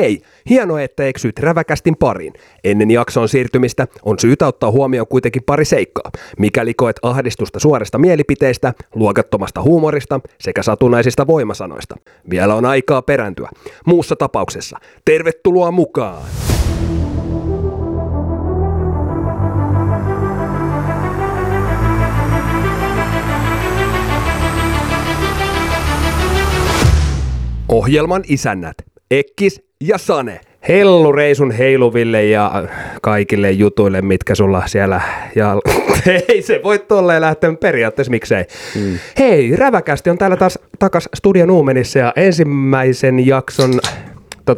Hei, hienoa, että eksyit Räväkästin pariin. Ennen jaksoon siirtymistä on syytä ottaa huomioon kuitenkin pari seikkaa. Mikäli koet ahdistusta suorista mielipiteistä, luokattomasta huumorista sekä satunnaisista voimasanoista. Vielä on aikaa perääntyä. Muussa tapauksessa, tervetuloa mukaan! Ohjelman isännät, Ekis ja Sane. Hellureisun heiluville ja kaikille jutuille, mitkä sulla siellä... Ei se voi tolleen lähteä periaatteessa, miksei. Mm. Hei, Räväkästi on täällä taas takas Studio Uumenissa ja ensimmäisen jakson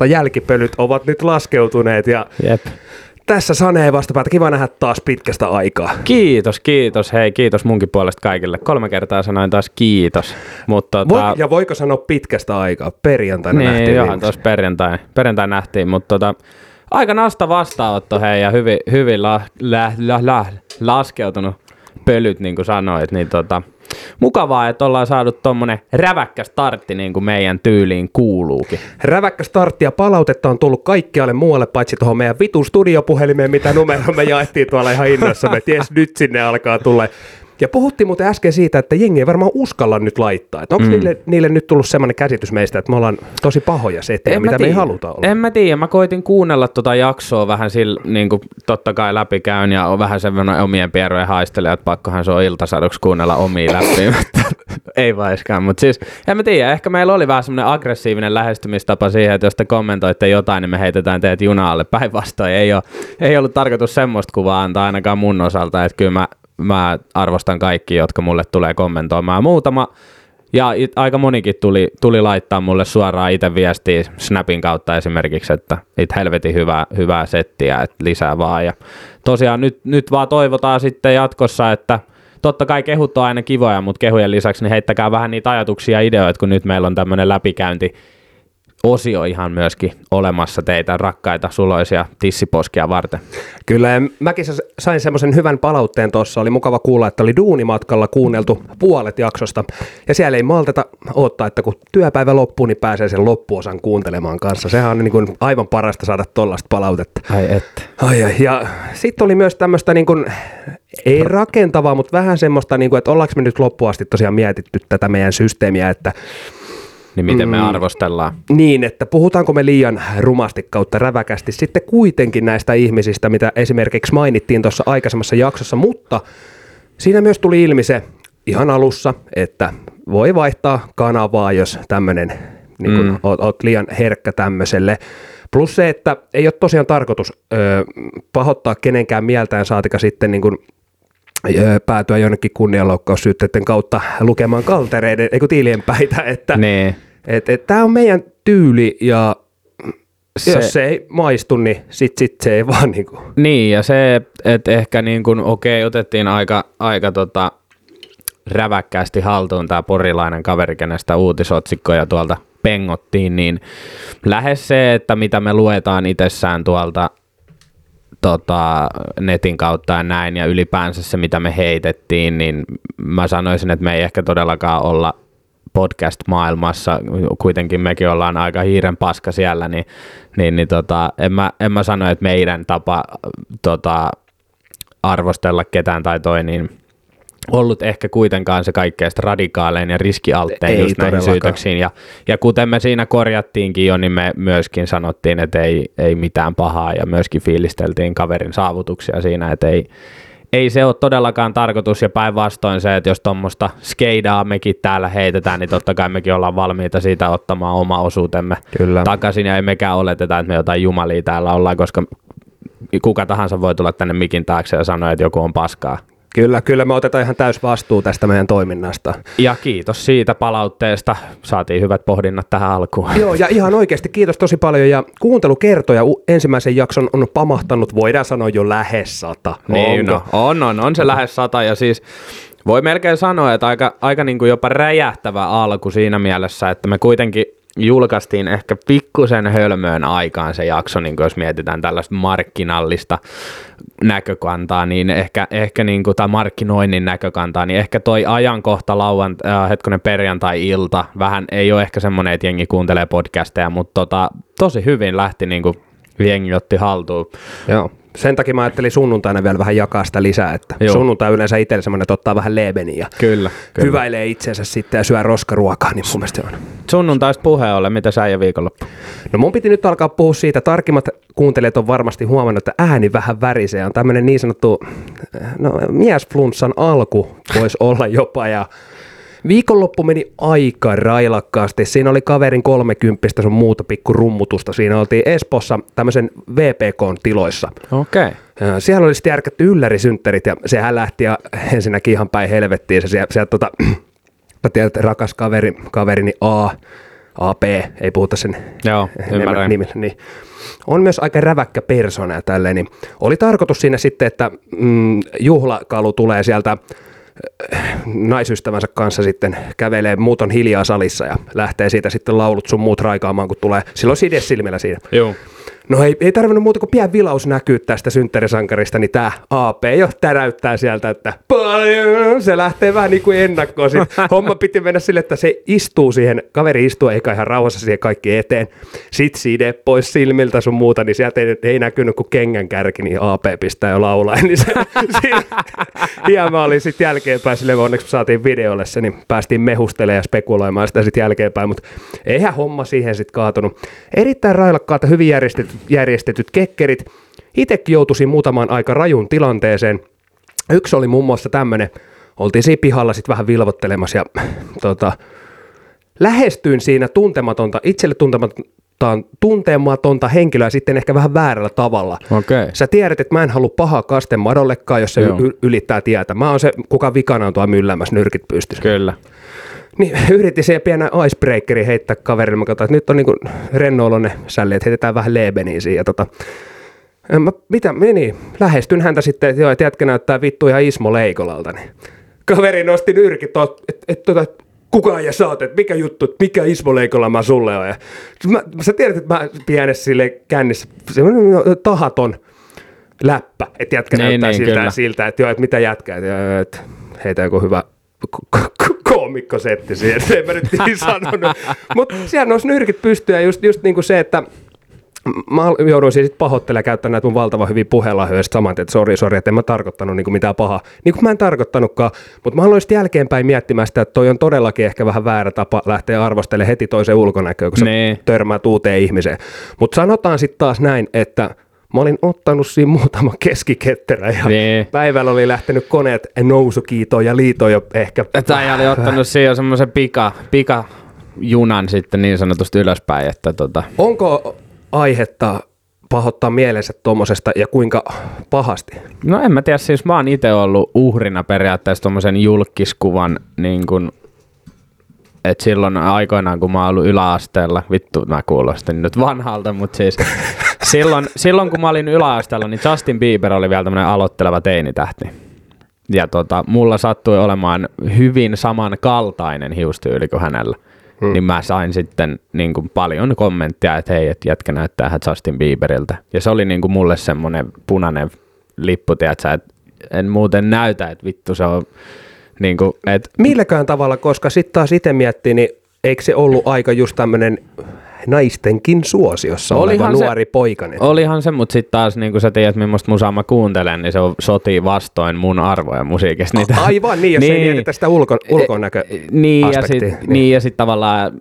jälkipölyt ovat nyt laskeutuneet. Ja tässä Sane vastapäätä. Kiva nähdä taas pitkästä aikaa. Kiitos. Hei, kiitos munkin puolesta kaikille. 3 kertaa sanoin taas kiitos. Mutta ja voiko sanoa pitkästä aikaa? Perjantaina niin, nähtiin. Niin, johan tuossa perjantai nähtiin, mutta aika nasta vastaanotto hei ja hyvin laskeutunut pölyt, niin kuin sanoit. Niin, mukavaa, että ollaan saanut tommonen räväkkä startti niin kuin meidän tyyliin kuuluukin. Räväkkä startti ja palautetta on tullut kaikkialle muualle, paitsi tuohon meidän vitun studiopuhelimeen, mitä numero me jaettiin tuolla ihan innossa. Me ties nyt sinne alkaa tulla. Ja puhuttiin muuten äsken siitä, että jengi ei varmaan uskalla nyt laittaa. Onko niille nyt tullut semmoinen käsitys meistä, että me ollaan tosi pahoja setejä, mitä me ei haluta olla? En mä tiedä. Mä koitin kuunnella jaksoa vähän sillä, niin kuin totta kai läpikäyn ja on vähän semmoinen omien pierojen haistelija, että pakkohan se on iltasaduksi kuunnella omia läpi. Ei vaiskään, mutta siis en mä tiedä. Ehkä meillä oli vähän semmoinen aggressiivinen lähestymistapa siihen, että jos te kommentoitte jotain, niin me heitetään teet junaalle. Päinvastoin ei ollut tarkoitus semmoista kuvaa antaa ainakaan mun osalta, että kyllä mä arvostan kaikki, jotka mulle tulee kommentoimaan. Muutama ja aika monikin tuli laittaa mulle suoraan itse viestiä Snapin kautta esimerkiksi, että helvetin hyvää settiä, että lisää vaan. Ja tosiaan nyt vaan toivotaan sitten jatkossa, että totta kai kehut on aina kivoja, mutta kehujen lisäksi niin heittäkää vähän niitä ajatuksia ja ideoita, kun nyt meillä on tämmöinen läpikäynti osio ihan myöskin olemassa teitä rakkaita suloisia tissiposkia varten. Kyllä, mäkin sain semmoisen hyvän palautteen tuossa. Oli mukava kuulla, että oli duunimatkalla kuunneltu puolet jaksosta. Ja siellä ei malteta odottaa, että kun työpäivä loppuu, niin pääsee sen loppuosan kuuntelemaan kanssa. Sehän on niin kuin aivan parasta saada tollaista palautetta. Ai. Ja sitten oli myös tämmöistä niin kuin, ei rakentavaa, mutta vähän semmoista, niin kuin, että ollaanko me nyt loppuasti tosiaan mietitty tätä meidän systeemiä, että niin miten me arvostellaan. Niin, että puhutaanko me liian rumasti kautta räväkästi sitten kuitenkin näistä ihmisistä, mitä esimerkiksi mainittiin tuossa aikaisemmassa jaksossa, mutta siinä myös tuli ilmi se ihan alussa, että voi vaihtaa kanavaa, jos tämmöinen, niin kun oot liian herkkä tämmöiselle. Plus se, että ei ole tosiaan tarkoitus pahoittaa kenenkään mieltään, saatika sitten niin kun päätyä jonnekin kunnianloukkaussyytteiden kautta lukemaan kaltereiden, eikö tiilien päitä, että nee. Tämä on meidän tyyli ja jos se ei maistu, niin sit se ei vaan niinku. Niin ja se, että ehkä niinkun otettiin aika räväkkäästi haltuun tämä porilainen kaveri, kenestä uutisotsikkoja tuolta pengottiin, niin lähes se, että mitä me luetaan itsessään tuolta netin kautta ja näin, ja ylipäänsä se, mitä me heitettiin, niin mä sanoisin, että me ei ehkä todellakaan olla podcast-maailmassa, kuitenkin mekin ollaan aika hiiren paska siellä, niin en mä sano, että meidän tapa arvostella ketään tai toi, niin ollut ehkä kuitenkaan se kaikkein radikaalein ja riskialttein just näihin syytöksiin. Ja kuten me siinä korjattiinkin jo, niin me myöskin sanottiin, että ei mitään pahaa ja myöskin fiilisteltiin kaverin saavutuksia siinä, että ei se ole todellakaan tarkoitus ja päinvastoin se, että jos tuommoista skeidaa mekin täällä heitetään, niin totta kai mekin ollaan valmiita siitä ottamaan oma osuutemme takaisin ja ei mekään oleteta, että me jotain jumalia täällä ollaan, koska kuka tahansa voi tulla tänne mikin taakse ja sanoa, että joku on paskaa. Kyllä, me otetaan ihan täys vastuu tästä meidän toiminnasta. Ja kiitos siitä palautteesta. Saatiin hyvät pohdinnat tähän alkuun. Joo, ja ihan oikeasti kiitos tosi paljon. Ja kuuntelukertoja ensimmäisen jakson on pamahtanut, voidaan sanoa jo lähes 100. Niin, on se lähes 100. Ja siis voi melkein sanoa, että aika niin kuin jopa räjähtävä alku siinä mielessä, että me kuitenkin julkaistiin ehkä pikkusen hölmöön aikaan se jakso, niin jos mietitään tällaista markkinallista näkökantaa, niin ehkä niin kuin, tai markkinoinnin näkökantaa, niin ehkä toi ajankohta perjantai-ilta, vähän ei ole ehkä semmoinen, että jengi kuuntelee podcasteja, mutta tosi hyvin lähti, niin kuin jengi otti haltuun. Joo. Sen takia mä ajattelin sunnuntaina vielä vähän jakaa sitä lisää, että joo, sunnuntai yleensä itselle semmoinen, että ottaa vähän leebeniä ja kyllä, hyväilee itsensä sitten ja syö roskaruokaa, niin mun mielestä on. Sunnuntaista puheen ollen, mitä sä ja viikonloppu? No mun piti nyt alkaa puhua siitä, tarkimmat kuuntelijat on varmasti huomannut, että ääni vähän värisee, on tämmöinen niin sanottu miesflunssan alku voisi olla jopa ja viikonloppu meni aika railakkaasti. Siinä oli kaverin 30 sun muuta pikku rummutusta. Siinä oltiin Espoossa tämmöisen VPK:n tiloissa. Okei. Okay. Siellä oli sitten järkätty yllärisynttärit ja sehän lähti ja ensinnäkin ihan päin helvettiin. Sieltä tiedät, rakas kaverini AP, ei puhuta sen nimellä. Niin. On myös aika räväkkä persona ja tälleen. Niin oli tarkoitus siinä sitten, että juhlakalu tulee sieltä naisystävänsä kanssa sitten kävelee, muut on hiljaa salissa ja lähtee siitä sitten laulut sun muut raikaamaan, kun tulee. Silloin side silmillä siinä. Joo. No ei tarvinnut muuta kuin pian vilaus näkyy tästä synttärisankarista, niin tää AP jo täräyttää sieltä, että paljon, se lähtee vähän niin kuin ennakkoon. Homma piti mennä sille, että se istuu siihen, kaveri istuu eikä ihan rauhassa siihen kaikki eteen. Sitten side pois silmiltä sun muuta, niin sieltä ei näkynyt kuin kengän kärki, niin AP pistää jo laulaa. Niin mä olin sitten jälkeenpäin silleen, onneksi saatiin videolle se, niin päästiin mehustelemaan ja spekuloimaan sitä sitten jälkeenpäin, mutta eihän homma siihen sitten kaatunut. Erittäin railakkaata, hyvin järjestetyt kekkerit. Itsekin joutuisin muutamaan aika rajun tilanteeseen. Yksi oli muun muassa tämmöinen, oltiin siinä pihalla sitten vähän vilvottelemassa ja lähestyin siinä tuntematonta henkilöä sitten ehkä vähän väärällä tavalla. Okay. Sä tiedät, että mä en halua pahaa kasten madollekaan, jos se ylittää tietä. Mä oon se, kuka vikana on tuo myllämässä nyrkit pystyssä. Kyllä. Niin yritin siihen pienen icebreakerin heittää kaverille. Mä katsoin, että nyt on niinku renno-oloinen sälli, että heitetään vähän leebeniä siihen. Lähestyn häntä sitten, että joo, tiedätkö, näyttää vittu ihan Ismo Leikolalta. Niin. Kaveri nosti nyrkit, että kukaan ja sä oot, että mikä juttu, että mikä Ismo Leikola mä sulle oon. Sä tiedät, että mä pienessä silleen kännissä tahaton läppä, että jätkä näyttää siltä, että joo, että mitä jätkää, että heitä joku hyvä koomikkosetti siihen, en mä nyt niin sanonut. Mutta siellä nousi nyrkit pystyä just niin kuin se, että mä jouduin siis pahoittelemaan ja käyttämään näitä mun valtavan hyviä puheenlahjoja saman, että sori, että en mä tarkoittanut niinku mitään pahaa. Niin kuin mä en tarkoittanutkaan, mutta mä aloin sitten jälkeenpäin miettimään sitä, että toi on todellakin ehkä vähän väärä tapa lähteä arvostelemaan heti toisen ulkonäköön, kun sä törmäät uuteen ihmiseen. Mutta sanotaan sitten taas näin, että mä olin ottanut siinä muutama keskiketterä ja päivällä oli lähtenyt koneet nousukiitoon ja liitoon jo ehkä. Tai oli ottanut siinä jo semmoisen pikajunan sitten niin sanotusti ylöspäin. Että onko aihetta pahoittaa mielensä tuommoisesta ja kuinka pahasti? No en mä tiedä, siis mä oon itse ollut uhrina periaatteessa tuommoisen julkkiskuvan, niin kun, että silloin aikoinaan kun mä oon ollut yläasteella, vittu mä kuulostin nyt vanhalta, mutta siis silloin kun mä olin yläasteella, niin Justin Bieber oli vielä tämmönen aloitteleva teinitähti. Ja mulla sattui olemaan hyvin samankaltainen hiustyyli kuin hänellä. Niin mä sain sitten niin kuin paljon kommenttia, että hei, että jätkä näyttää Justin Bieberiltä. Ja se oli niin kuin mulle semmoinen punainen lippu, tiedätkö, että en muuten näytä, että vittu se on. Niin kuin, että milläkään tavalla, koska sitten taas itse miettii, niin eikö se ollut aika just tämmöinen naistenkin suosiossa oleva nuori poikainen? Olihan se, mutta sitten taas niin kuin sä tiedät, millaista musaa mä kuuntelen, niin se sotii vastoin mun arvoja musiikista. Aivan, niin, jos niin, ei mietitä sitä ulkonäköaspektia. Niin, ja sitten tavallaan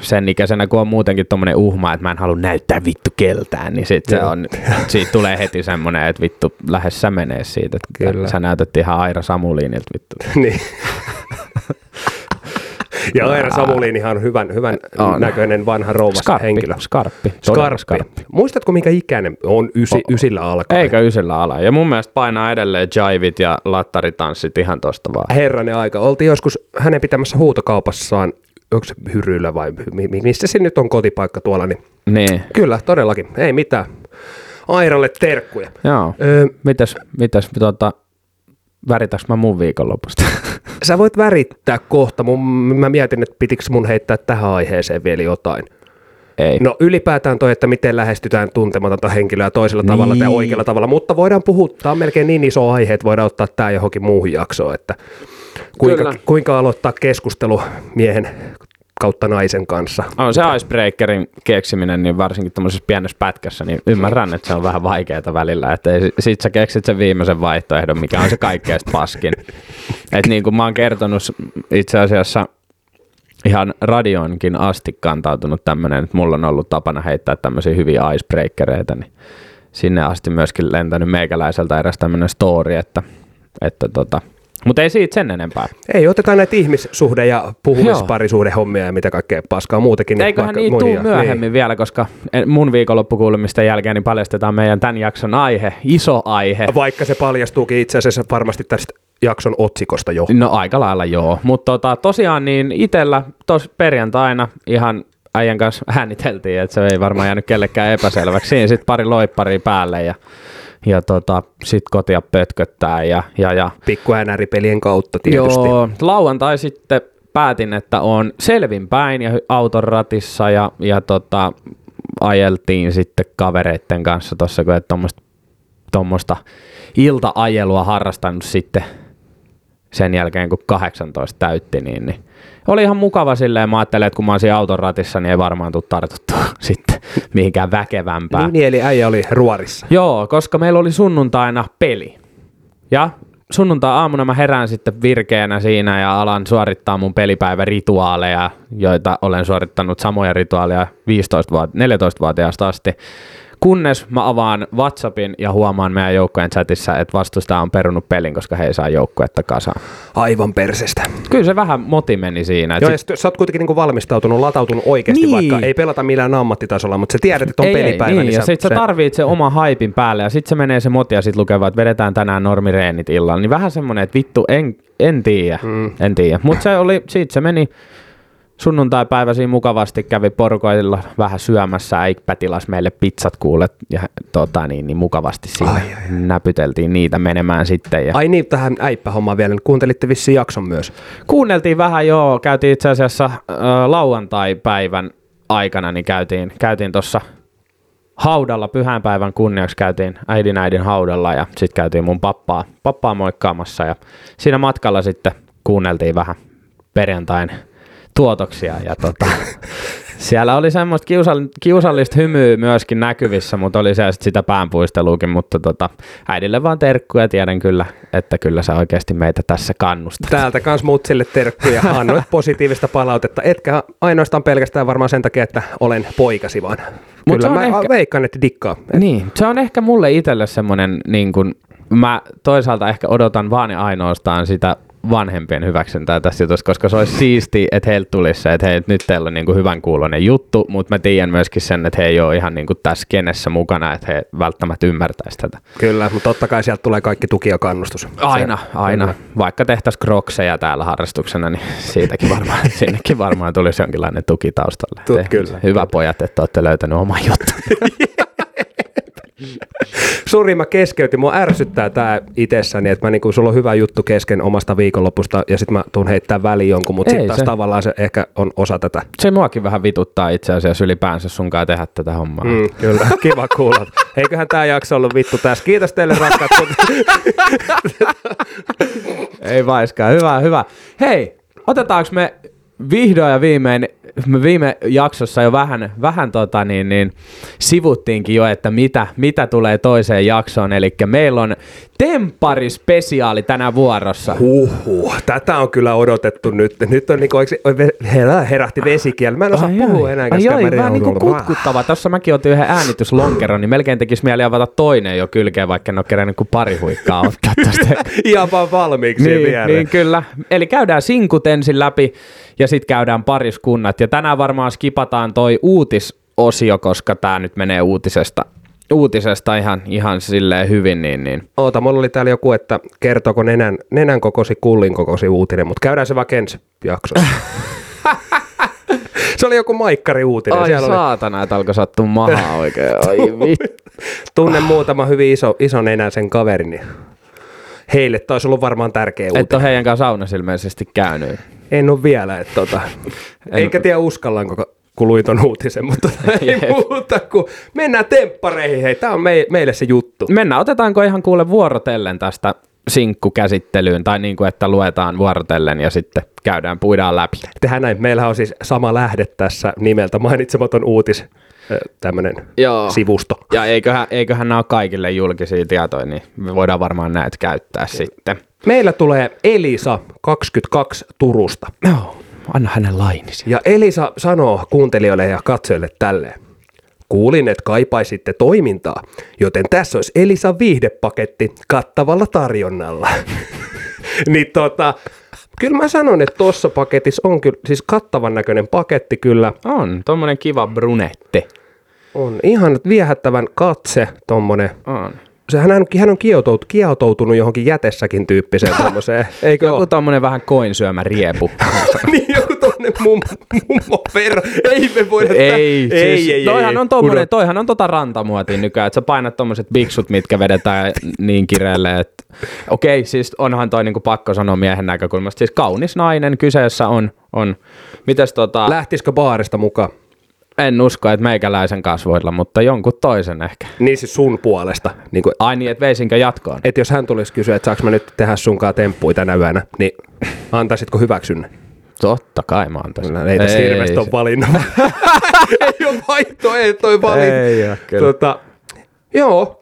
sen ikäisenä, kun on muutenkin tommonen uhma, että mä en halua näyttää vittu keltään, niin sitten siitä tulee heti semmoinen, että vittu, lähes sä menee siitä. Kyllä. Sä näytät ihan Aira Samulinilta vittu. Niin. Ja Aira Samulin ihan hyvän näköinen vanha rouvas henkilö. Skarppi. Muistatko minkä ikäinen on ysillä alkaa? Eikä ysillä ala. Ja mun mielestä painaa edelleen jaivit ja lattaritanssit ihan tosta vaan. Herranen aika. Oltiin joskus hänen pitämässä huutokaupassaan, onko se Hyryllä vai missä se nyt on kotipaikka tuolla? Niin. Kyllä, todellakin. Ei mitään. Airalle terkkuja. Joo. Mitäs väritäks mä mun viikonlopusta? Sä voit värittää kohta. Mä mietin, että pitikö mun heittää tähän aiheeseen vielä jotain. Ei. No ylipäätään toi, että miten lähestytään tuntematonta henkilöä toisella tavalla tai oikealla tavalla, mutta voidaan puhua, tämä on melkein niin iso aihe, että voidaan ottaa tämä johonkin muuhun jaksoon, että kuinka aloittaa keskustelu miehen kautta naisen kanssa. On se icebreakerin keksiminen, niin varsinkin tämmöisessä pienessä pätkässä, niin ymmärrän, että se on vähän vaikeaa välillä, että sit sä keksit sen viimeisen vaihtoehdon, mikä on se kaikkein paskin. Että niin kuin mä oon kertonut itse asiassa, ihan radioonkin asti kantautunut tämmöinen, että mulla on ollut tapana heittää tämmöisiä hyviä icebreakereita, niin sinne asti myöskin lentänyt meikäläiseltä eräs tämmöinen story, että mutta ei siitä sen enempää. Ei, otetaan näitä ihmissuhde- ja puhumisparisuhdehommia ja mitä kaikkea paskaa muutenkin. Eiköhän niitä tule myöhemmin vielä, koska mun viikonloppukuulemisten jälkeen niin paljastetaan meidän tämän jakson aihe, iso aihe. Vaikka se paljastuukin itse asiassa varmasti tästä jakson otsikosta jo. No aika lailla joo, mutta tosiaan niin itsellä perjantaina ihan äijän kanssa hänniteltiin, että se ei varmaan jäänyt kellekään epäselväksi. Siinä sitten pari loipparia päälle ja sit kotia pötköttää ja. Pikku äänäripelien kautta tietysti. Joo, lauantai sitten päätin, että on selvinpäin ja auton ratissa ja ajeltiin sitten kavereitten kanssa tossa, kun et tuommoista ilta-ajelua harrastanut sitten sen jälkeen, kun 18 täytti, niin oli ihan mukava silleen. Mä ajattelin, että kun mä oon siinä auton ratissa, niin ei varmaan tule tartuttua sitten mihinkään väkevämpää. Niin, eli äijä oli ruorissa. Joo, koska meillä oli sunnuntaina peli. Ja sunnuntai-aamuna mä herään sitten virkeänä siinä ja alan suorittaa mun pelipäivärituaaleja, joita olen suorittanut samoja rituaaleja 14-vuotiaasta asti. Kunnes mä avaan WhatsAppin ja huomaan meidän joukkojen chatissa, että vastustaja on perunut pelin, koska he ei saa joukkuetta kasaan. Aivan persestä. Kyllä se vähän moti meni siinä. Joo, ja sä oot kuitenkin niinku valmistautunut, latautunut oikeasti, niin. Vaikka ei pelata millään ammattitasolla, mutta sä tiedät, että on pelipäivä. Niin, ja sit sä tarvit se oma haipin päälle, ja sit se menee se moti, ja sit lukeva, että vedetään tänään normireenit illalla. Niin vähän semmonen, että vittu, en tiedä. Mutta siitä se meni. Sunnuntaipäivä siinä mukavasti kävi porukoilla vähän syömässä, äikpä tilas meille pizzat kuulet ja niin mukavasti siinä näpyteltiin niitä menemään sitten. Ja ai niin, tähän äippähommaan vielä, kuuntelitte vissiin jakson myös. Kuunneltiin vähän joo, käytiin itse asiassa lauantaipäivän aikana, niin käytiin tuossa haudalla, pyhäinpäivän kunniaksi käytiin äidin haudalla ja sitten käytiin mun pappaa moikkaamassa ja siinä matkalla sitten kuunneltiin vähän perjantain tuotoksia ja siellä oli semmoista kiusallista hymyä myöskin näkyvissä, mutta oli siellä sitä päänpuisteluukin, mutta äidille vaan terkkuja, tiedän kyllä, että kyllä sä oikeasti meitä tässä kannustat. Täältä kans mutsille terkkuja, annoit positiivista palautetta, etkä ainoastaan pelkästään varmaan sen takia, että olen poikasi vaan. Mut kyllä mä veikkaan, että dikkaa. Niin, se on ehkä mulle itselle semmoinen, niin kun mä toisaalta ehkä odotan vaan ja ainoastaan sitä vanhempien hyväksyntää tässä jutussa, koska se olisi siistiä, että heiltä tulisi se, että hei, nyt teillä on niin kuin hyvän kuuloinen juttu, mutta mä tiedän myöskin sen, että he ei ole ihan niin kuin tässä kenessä mukana, että he välttämättä ymmärtäisi tätä. Kyllä, mutta totta kai sieltä tulee kaikki tuki ja kannustus. Aina. Vaikka tehtäisiin krokseja täällä harrastuksena, niin sinnekin varmaan tulisi jonkinlainen tuki taustalle. Kyllä. Hyvä pojat, että olette löytänyt oman juttu. Sori, mä keskeytin. Mua ärsyttää tää itsessäni, että niinku, sulla on hyvä juttu kesken omasta viikonlopusta ja sit mä tuun heittää väliin jonkun, mutta sit taas tavallaan se ehkä on osa tätä. Se muakin vähän vituttaa itse asiassa ylipäänsä sunkaan tehdä tätä hommaa. Kyllä, kiva kuulla. Eiköhän tää jakso ollut vittu tässä. Kiitos teille rakkaat. Ei vaiskaan, hyvä. Hei, otetaanko me vihdoin ja viimein, viime jaksossa jo vähän sivuttiinkin jo, että mitä tulee toiseen jaksoon, eli meillä on tempparispesiaali tänä vuorossa. Tätä on kyllä odotettu nyt. Nyt on niinku herähti vesikielä. Mä en osaa puhua enää, koska mä vähän niinku kutkuttava. Tuossa mäkin otin yhden äänityslonkeron, niin melkein tekisi mieli avata toinen jo kylkeen, vaikka en ole kerännyt kuin pari huikkaa ottaa tästä. Ihan vaan valmiiksi vielä. Niin kyllä. Eli käydään sinkut ensin läpi ja sitten käydään pariskunnat. Ja tänään varmaan skipataan toi uutisosio, koska tää nyt menee uutisesta ihan silleen hyvin. Oota, mulla oli täällä joku, että kertooko nenän kokosi, kullin kokosi uutinen, mutta käydään se vaikka ensi jaksossa. Se oli joku maikkari-uutinen. Ai siellä saatana, että alkoi sattua mahaa oikein. Ai vittu. Tunnen muutama hyvin ison enää sen kaverini. heille taisi olla varmaan tärkeä uutinen. Et ole heidän kanssa saunassa ilmeisesti käynyt. En ole vielä, että eikä tiedä uskallanko, kun luin ton uutisen, mutta ei muuta kuin mennään temppareihin, hei, tää on meille se juttu. Mennään, otetaanko ihan kuule vuorotellen tästä sinkkukäsittelyyn, tai niin kuin, että luetaan vuorotellen ja sitten puidaan läpi. Tehdään näin, meillähän on siis sama lähde tässä nimeltä mainitsematon uutis, tämmönen sivusto. Ja eiköhän nämä ole kaikille julkisia tietoja, niin me voidaan varmaan näitä käyttää sitten. Meillä tulee Elisa 22 Turusta. No, anna hänen lainisi. Ja Elisa sanoo kuuntelijoille ja katsojille tälleen. Kuulin, että kaipaisitte toimintaa, joten tässä olisi Elisan viihdepaketti kattavalla tarjonnalla. Niin kyllä mä sanon, että tuossa paketissa on kyllä, siis kattavan näköinen paketti kyllä. On, tommonen kiva brunette. On, ihan viehättävän katse tommonen. On. Hän on kietoutunut johonkin jätessäkin tyyppiseen tommoseen. Eikö joku tommonen vähän koinsyömä riepu. Niin joku tommonen mummo verran. Ei me voida toihan on rantamuotia nykyään, että sä painat tommoset biksut, mitkä vedetään niin kireelle, että okei, siis onhan toi niinku pakko sanoa miehen näkökulmasta. Siis kaunis nainen kyseessä on. Mites lähtisikö baarista mukaan? En usko, että meikäläisen kasvoilla, mutta jonkun toisen ehkä. Niin siis sun puolesta. Niin kuin, ai niin, että veisinkö jatkoon? Että jos hän tulisi kysyä, että saanko mä nyt tehdä sunkaan temppuja tänä yönä, niin antaisitko hyväksynnä? Totta kai mä antaisin. No, ei tässä hirveästi ole valinnut. Ei ole vaihtoehtoja valinta. Ei ole kyllä. Joo.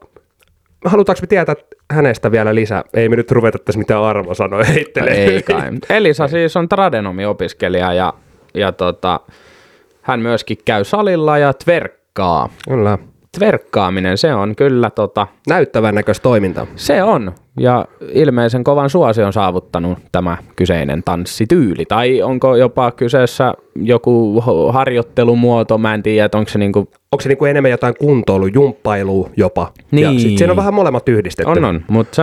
Halutaanko me tietää hänestä vielä lisää? Ei me nyt ruveta tässä mitään arvosanoja heittelemään. Ei kai. Elisa siis on tradenomiopiskelija ja hän myöskin käy salilla ja tverkkaa. Kyllä. Tverkkaaminen, se on kyllä näyttävän näköistä toimintaa. Se on. Ja ilmeisen kovan suosion saavuttanut tämä kyseinen tanssityyli. Tai onko jopa kyseessä joku harjoittelumuoto? Mä en tiedä, että onko se niinku... Onko se niinku enemmän jotain kuntoilujumppailua jopa? Niin. Ja sitten siinä on vähän molemmat yhdistetty. On. Mutta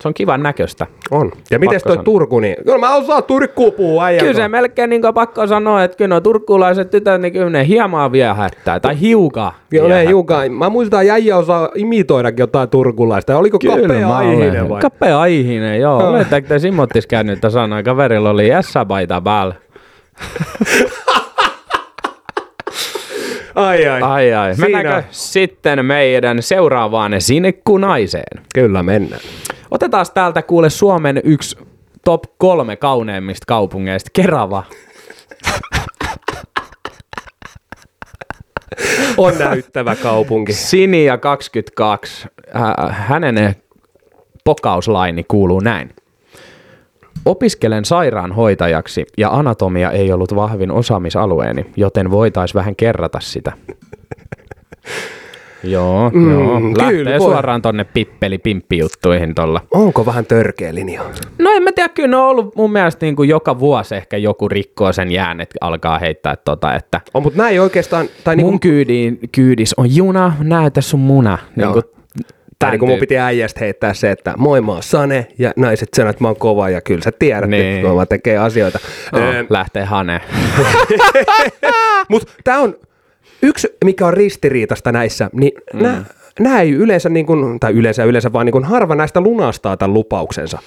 se on kivan näköistä. On. Ja mites toi Turku, niin kyllä mä osaan Turkkuun puhua. Kyllä se melkein niin pakko sanoa, että kyllä nuo turkkulaiset tytöt, niin kyllä ne hieman viehättää. Tai hiukan. Joo, ne hiukan. Mä muistan, jäijä osaa imitoidakin jotain turkulaista. Oliko kapea aihinen vai? Kapea aihinen, joo. Oletteko te Simmottis käynyt sanaa? Kaverilla oli jässäpaita päällä. Ai. Mennäänkö sitten meidän seuraavaan sinkkunaiseen? Kyllä mennään. Otetaan täältä kuule Suomen yksi top 3 kauneimmista kaupungeista. Kerava. On näyttävä kaupunki. Sinia 22. Hänen pokauslaini kuuluu näin. Opiskelen sairaanhoitajaksi ja anatomia ei ollut vahvin osaamisalueeni, joten voitaisiin vähän kerrata sitä. Joo. Lähtee suoraan tonne pippeli-pimppi-juttuihin tuolla. Onko vähän törkeä linja? No en mä tiedä, kyllä ne on ollut mun mielestä niin kuin joka vuosi ehkä joku rikkoo sen jään, että alkaa heittää että... On, mutta näin oikeastaan... Tai mun kyydis on juna, näytä sun muna. Niin kuin niin mun piti äijästä heittää se, että moi mä oon Sane ja naiset sanoo, että mä oon kova ja kyllä sä tiedät, että mä tekee asioita. Lähtee hane. Mut tää on... Yksi, mikä on ristiriitasta näissä, niin nämä ei yleensä, niin kuin, tai yleensä vaan niin kuin harva näistä lunastaa tämän lupauksensa.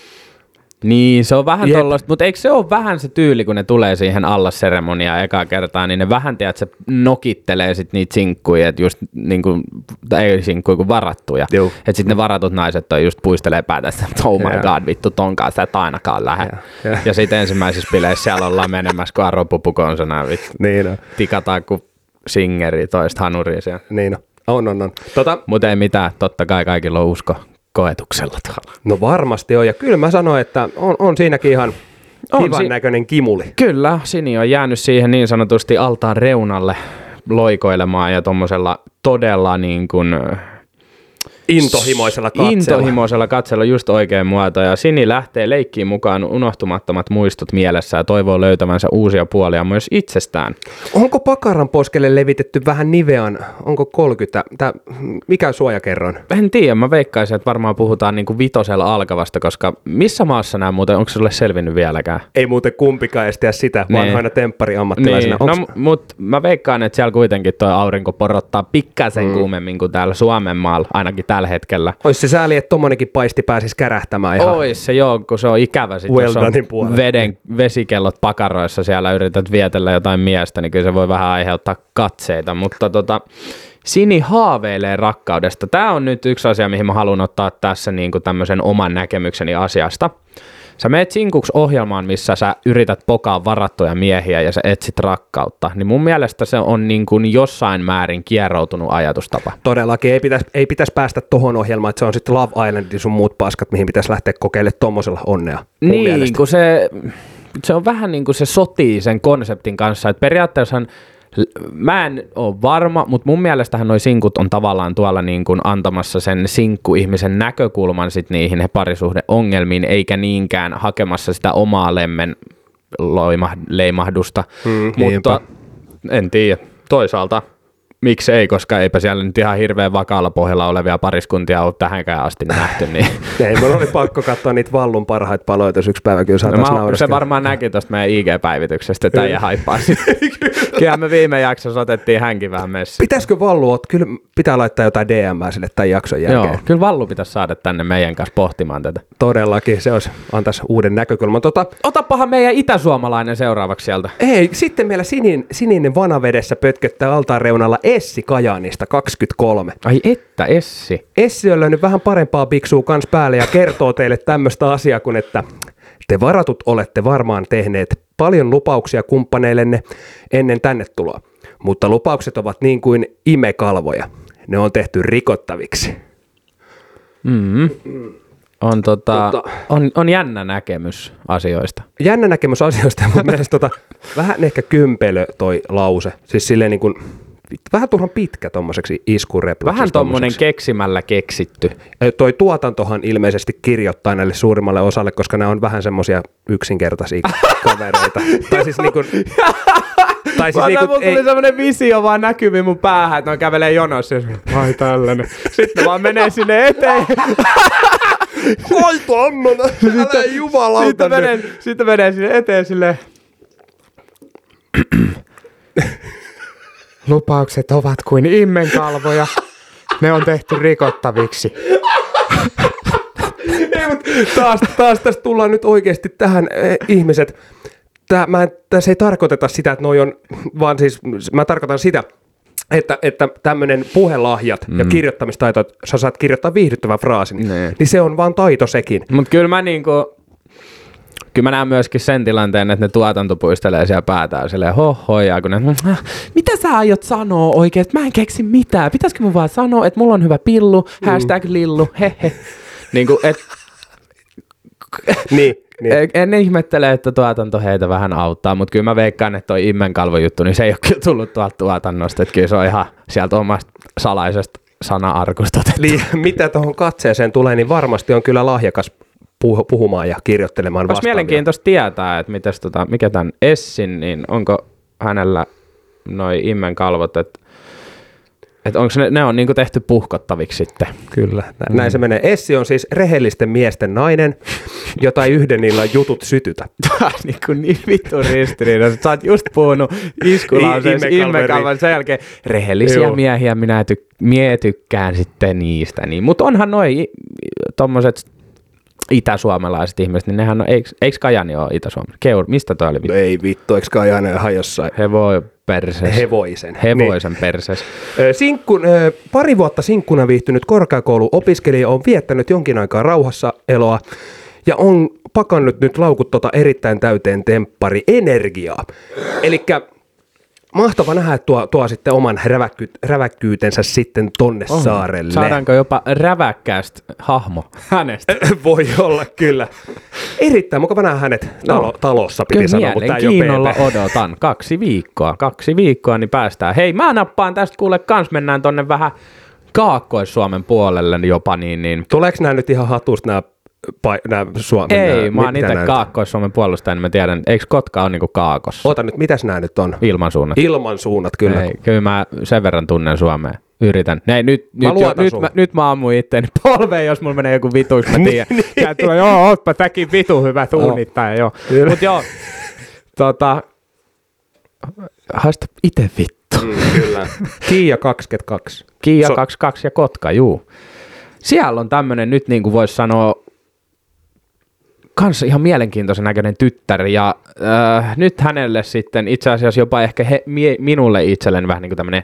Niin, se on vähän tollaista, mutta eikö se ole vähän se tyyli, kun ne tulee siihen allasseremoniaan ekaa kertaa, niin ne vähän tiedät, että se nokittelee sit niitä sinkkuja, että just niin kuin, tai ei sinkkuja kuin varattuja. Että sitten ne varatut naiset on just puistelee päätä, että oh my god, vittu tonkaan sitä et ainakaan lähde. Ja sitten ensimmäisissä bileissä siellä ollaan menemässä, kun arvopupukonsana vittu tikataan kuin... Singeri, toista hanuria siellä. Niin on. Mutta ei mitään, totta kai kaikilla on usko koetuksella tuolla. No varmasti on, ja kyllä mä sanoin, että on siinäkin ihan kivan näköinen kimuli. Kyllä, Sini on jäänyt siihen niin sanotusti altaan reunalle loikoilemaan ja tommosella todella niin kuin... Intohimoisella katsella just oikein muoto, ja Sini lähtee leikkiin mukaan unohtumattomat muistut mielessä ja toivoo löytävänsä uusia puolia myös itsestään. Onko pakaran poskelle levitetty vähän Nivean? Onko 30? Mikä suojakerron? En tiedä, mä veikkaisin, että varmaan puhutaan niinku 5 alkavasta, koska missä maassa nämä muuten, onko sulle selvinnyt vieläkään? Ei muuten kumpikaan estiä sitä, vaan aina temppari ammattilaisena. Niin. No, mutta mä veikkaan, että siellä kuitenkin toi aurinko porottaa pikkasen kuumemmin kuin täällä Suomen maalla, ainakin tällä hetkellä. Ois se sääli, että tommonenkin paisti pääsisi kärähtämään ihan. Ois se joo, kun se on ikävä sitten, well jos on vesikellot pakaroissa siellä yrität vietellä jotain miestä, niin kyllä se voi vähän aiheuttaa katseita, mutta Sini haaveilee rakkaudesta. Tämä on nyt yksi asia, mihin mä haluan ottaa tässä niinku tämmöisen oman näkemykseni asiasta. Sä meet sinkuksi ohjelmaan, missä sä yrität pokaa varattuja miehiä ja sä etsit rakkautta. Niin mun mielestä se on niin kuin jossain määrin kieroutunut ajatustapa. Todellakin. Ei pitäisi päästä tohon ohjelmaan, että se on sitten Love Island ja sun muut paskat, mihin pitäisi lähteä kokeilemaan tommosella onnea. Niin, kun se on vähän niin kuin se sotii sen konseptin kanssa. Että periaatteessahan mä en ole varma, mutta mun mielestähän noi sinkut on tavallaan tuolla niin kuin antamassa sen sinkkuihmisen näkökulman sit niihin he parisuhdeongelmiin, eikä niinkään hakemassa sitä omaa lemmen leimahdusta. Mutta en tiedä. Toisaalta miksi ei, koska eipä siellä nyt ihan hirveän vakaalla pohjalla olevia pariskuntia ole tähänkään asti nähty. Niin. Ei, mun oli pakko katsoa niitä Vallun parhaita paloita, jos yksi päivä kyllä saataisiin naurastaa. Se varmaan näki tuosta meidän IG-päivityksestä, että ei haippaa sitten. Kyllähän me viime jaksossa otettiin hänkin vähän messiin. Pitäisikö Vallu, kyllä pitää laittaa jotain DM:ää sille tämän jakson jälkeen. Joo, kyllä Vallu pitäisi saada tänne meidän kanssa pohtimaan tätä. Todellakin, se olisi, antaisi uuden näkökulman. Otapahan meidän itäsuomalainen seuraavaksi sieltä. Ei, sitten meillä sininen vanavedessä pötköttää altaan reunalla Essi Kajaanista 23. Ai että Essi. Essi on löynyt vähän parempaa biksua kans päälle ja kertoo teille tämmöistä asiaa kuin, että te varatut olette varmaan tehneet paljon lupauksia kumppaneillenne ennen tänne tuloa, mutta lupaukset ovat niin kuin imekalvoja. Ne on tehty rikottaviksi. On, on jännä näkemys asioista. Jännä näkemys asioista, mutta mielestäni vähän ehkä kömpelö toi lause. Siis silleen niin kuin vähän turhan pitkä tommoseksi iskureplikseksi. Vähän tommonen keksimällä keksitty. Toi tuotantohan ilmeisesti kirjoittaa näille suurimmalle osalle, koska nämä on vähän semmosia yksinkertaisia kavereita. Tai siis niinku... Mulla tuli semmonen visio vaan näkyvi mun päähän, että noin kävelee jonossa. Ai tällainen. Sitten vaan menee sinne eteen. Koito ammona, älä jumalauta nyt. Sitten menee sinne eteen silleen... Lupaukset ovat kuin immenkalvoja. Ne on tehty rikottaviksi. Ei, mutta taas tässä tullaan nyt oikeasti tähän, ihmiset. Tässä ei tarkoiteta sitä, että noi on, vaan siis mä tarkoitan sitä, että tämmöinen puhelahjat ja kirjoittamistaito, että sä saat kirjoittaa viihdyttävän fraasin, niin se on vaan taito sekin. Mutta kyllä mä niinku... Kyllä mä näen myöskin sen tilanteen, että ne tuotanto puistelee siellä päätään silleen hohojaa, kun ne, mitä sä aiot sanoa oikein, mä en keksi mitään, pitäisikö mun vaan sanoa, että mulla on hyvä pillu, #lillu, hehe. Niinku, et... Niin. En ihmettele, että tuotanto heitä vähän auttaa, mutta kyllä mä veikkaan, että toi immenkalvo juttu, niin se ei ole kyllä tullut tuolta tuotannosta, että kyllä se on ihan sieltä omasta salaisesta sana-arkusta otettu. Mitä tuohon katseeseen tulee, niin varmasti on kyllä lahjakas puhumaan ja kirjoittelemaan vastaavia. Olisi mielenkiintoista tietää, että mites, mikä tämän Essin, niin onko hänellä noi immenkalvot, että onko ne on niinku tehty puhkottaviksi sitten? Kyllä. Näin se menee. Essi on siis rehellisten miesten nainen, jota ei yhden illan jutut sytytä. Tämä on niin vittu ristiriina. Sä oot just puhunut iskulauseessa immenkalvan sen jälkeen. Rehellisiä miehiä, minä tykkään sitten niistä. Niin. Mutta onhan noi tommoset itäsuomalaiset ihmiset, niin nehän on, eiks Kajani ole itäsuomalaiset? Mistä toi oli? No ei vittu, eiks Kajani ihan jossain? Hevoisen perses. Pari vuotta sinkkuna viihtynyt korkeakouluopiskelija on viettänyt jonkin aikaa rauhassa eloa ja on pakannut nyt laukut erittäin täyteen temppari energiaa. Elikkä mahtava nähdä, että tuo sitten oman räväkkyytensä sitten tonne saarelle. Saadaanko jopa räväkkäästä hahmo hänestä? Voi olla, kyllä. Erittäin mukava nähdä hänet talossa, piti sanoa, mutta tämä ei ole mielenkiinnolla odotan. 2 viikkoa. 2 viikkoa, niin päästään. Hei, mä nappaan tästä kuule kans, mennään tonne vähän Kaakkois-Suomen puolelle jopa. Niin. Tuleeko nämä nyt ihan hatusta nämä Suomen? Ei, mä oon itse Kaakkois-Suomen puolustaja, niin mä tiedän, eikö Kotka ole niinku Kaakossa? Ota nyt, mitäs nämä nyt on? Ilmansuunnat. Ilmansuunnat, kyllä. Ei, kyllä mä sen verran tunnen Suomea. Yritän. Nyt mä ammuin itteeni polveen, jos mulla menee joku vituiksi, mä tiedän. Ootpa täkin vitu hyvä tuunittaja, joo. Mut joo, haista ite vittu. Kyllä. Kiia 22. Kiia 22 ja Kotka, juu. Siellä on tämmöinen nyt niin kuin voisi sanoa kans ihan mielenkiintoisen näköinen tyttäri ja nyt hänelle sitten itse asiassa jopa ehkä minulle itselleen vähän niin kuin tämmöinen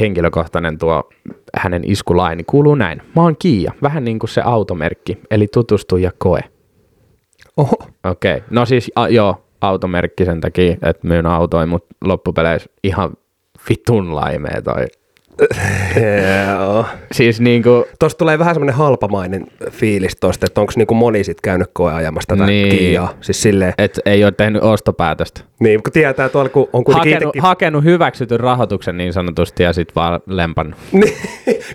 henkilökohtainen tuo hänen iskulaini kuuluu näin. Mä oon Kiia, vähän niin kuin se automerkki, eli tutustu ja koe. Oho. Okei, okay. No siis joo, automerkki sen takia, että myyn autoin, mutta loppupeleissä ihan vitun laimea toi. Siis niinku tuosta tulee vähän semmoinen halpamainen fiilis tosta, että onko niinku moni sit käynyt koeajamassa tätä niin, Kiiaa. Siis silleen, et ei ole tehnyt ostopäätöstä. Niin, kun tietää tuolla, kun on kuitenkin hakenut hyväksytyn rahoituksen niin sanotusti ja sit vaan lempannut.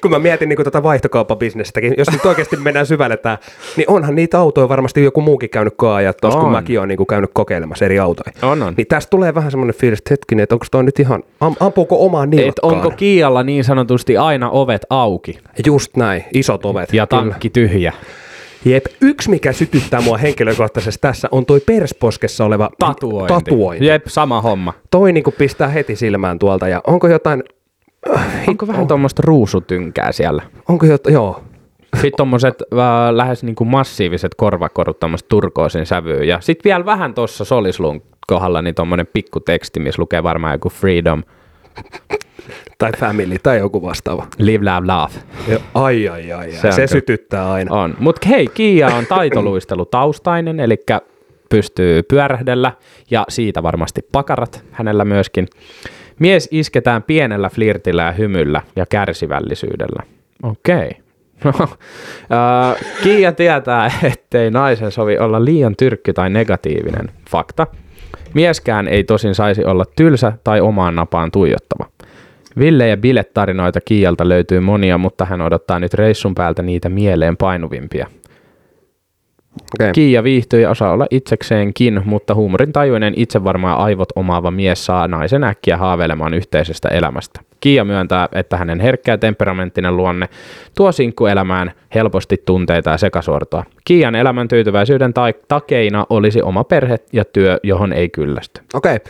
Kun mä mietin niinku tätä vaihtokauppabisnestäkin, jos nyt oikeasti mennään syvälle tää, niin onhan niitä autoja varmasti joku muukin käynyt koeajaa, tossa kun mäkin oon niinku käynyt kokeilemassa eri autoja. On. Niin tästä tulee vähän semmoinen fiilis, että hetkinen, että onko toi nyt ihan, ampuuko omaa nilkkaan? Onko Kiialla niin sanotusti aina ovet auki. Just näin, isot ovet. Ja tankki tyhjä. Jep, yksi mikä sytyttää mua henkilökohtaisesti tässä on toi persposkessa oleva tatuointi. Jep, sama homma. Toi niinku pistää heti silmään tuolta ja onko jotain... Onko vähän tuommoista ruusutynkää siellä? Onko jotain, joo. Sitten tuommoiset lähes niinku massiiviset korvakorut, tuommoista turkoosin sävyä. Ja sitten vielä vähän tuossa solisluun kohdalla niin tuommoinen pikkuteksti, missä lukee varmaan joku freedom... tai family, tai joku vastaava. Live, love, laugh. Ai. Se sytyttää aina. On. Mutta hei, Kiia on taitoluistelutaustainen, eli pystyy pyörähdellä, ja siitä varmasti pakarat hänellä myöskin. Mies isketään pienellä flirtillä ja hymyllä ja kärsivällisyydellä. Okei. No, Kiia tietää, ettei naisen sovi olla liian tyrkky tai negatiivinen. Fakta. Mieskään ei tosin saisi olla tylsä tai omaan napaan tuijottava. Ville ja Bile-tarinoita Kiialta löytyy monia, mutta hän odottaa nyt reissun päältä niitä mieleen painuvimpia. Okay. Kiia viihtyy ja osaa olla itsekseenkin, mutta huumorintajuinen itsevarmaa aivot omaava mies saa naisen äkkiä haaveilemaan yhteisestä elämästä. Kiia myöntää, että hänen herkkä ja temperamenttinen luonne tuo sinkkuelämään helposti tunteita ja sekasortoa. Kiian elämän tyytyväisyyden takeina olisi oma perhe ja työ, johon ei kyllästy. Okei. Okay.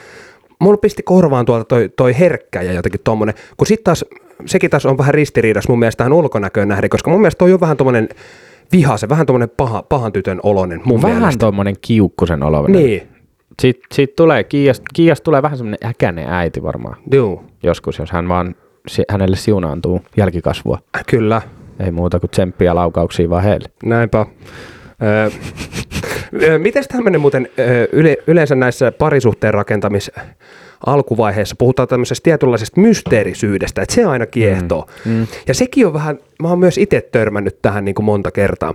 Mulla pisti korvaan tuolta toi herkkä ja jotenkin tommonen, kun sit taas, sekin taas on vähän ristiriidassa mun mielestä tähän ulkonäköön nähden, koska mun mielestä toi on vähän tommonen vihase, vähän tommonen pahan tytön oloinen mun vähän mielestä. Vähän tommonen kiukkusen oloinen. Niin. Sit tulee, Kiiasta tulee vähän semmonen äkäinen äiti varmaan. Joo. Joskus, jos hän vaan, hänelle siunaantuu jälkikasvua. Kyllä. Ei muuta kuin tsemppiä laukauksia vaan heille. Näinpä. Mites tämmöinen muuten yleensä näissä parisuhteen rakentamis alkuvaiheessa puhutaan tämmöisestä tietynlaisesta mysteerisyydestä, että se aina kiehtoo. Mm. Ja sekin on vähän, mä oon myös itse törmännyt tähän niin kuin monta kertaa,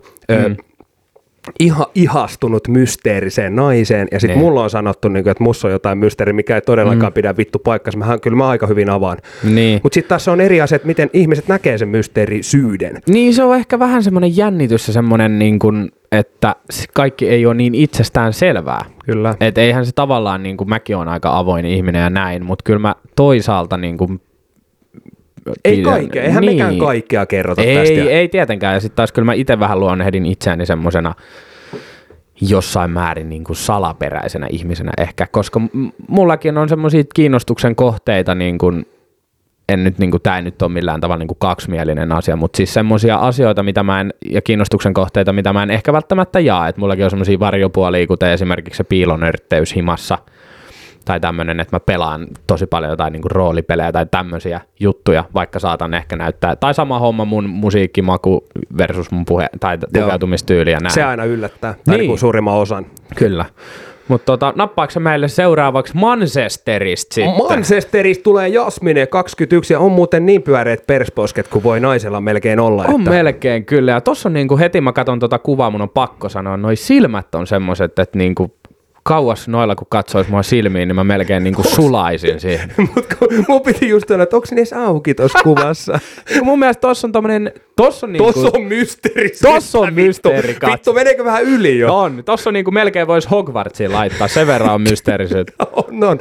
ihastunut mysteeriseen naiseen ja sitten mulla on sanottu, niin kuin, että musta on jotain mysteeri, mikä ei todellakaan pidä vittu paikkansa, kyllä mä aika hyvin avaan. Niin. Mutta sitten taas se on eri asia, että miten ihmiset näkee sen mysteerisyyden. Niin se on ehkä vähän semmoinen jännitys ja semmoinen niin kuin... että kaikki ei ole niin itsestään selvää. Kyllä. Et eihän se tavallaan, niin kuin mäkin olen aika avoin ihminen ja näin, mutta kyllä mä toisaalta... Niin kuin ei kaikkea, eihän niin. Mekään kaikkea kerrota tästä. Ei tietenkään, ja sitten taas kyllä mä itse vähän luonnehdin itseäni semmoisena jossain määrin niin kuin salaperäisenä ihmisenä ehkä, koska mullakin on semmoisia kiinnostuksen kohteita, niin kuin, tämä ei nyt ole millään tavalla niin kuin kaksimielinen asia, mutta siis semmoisia asioita mitä mä en, ja kiinnostuksen kohteita, mitä mä en ehkä välttämättä jaa. Et mullakin on semmoisia varjopuolia, kuten esimerkiksi se piilonörtteys himassa tai tämmöinen, että mä pelaan tosi paljon jotain niin kuin roolipelejä tai tämmöisiä juttuja, vaikka saatan ehkä näyttää. Tai sama homma mun musiikkimaku versus mun pukeutumistyyli ja näin. Se aina yllättää, tai niin kuin suurimman osan. Kyllä. Mutta nappaako meille seuraavaksi Manchesterista sitten? Manchesterista tulee Jasmine 21 ja on muuten niin pyöreät persposket kuin voi naisella melkein olla. On että... melkein kyllä ja tossa on niinku heti mä katson tota kuvaa, mun on pakko sanoa, noi silmät on semmoset, että niinku kauas noilla kun katsois mua silmiin, niin mä melkein niinku sulaisin siihen. Mut mun piti just sanoa, että onks ne edes auki tossa kuvassa? Mun mielestä tossa on tommonen... Tossa on mysteeri. Tossa on mysteeri. Vittu, meneekö vähän yli jo? On. Tossa on niinku melkein vois Hogwartsiin laittaa. Sen verran on mysteeriset. On.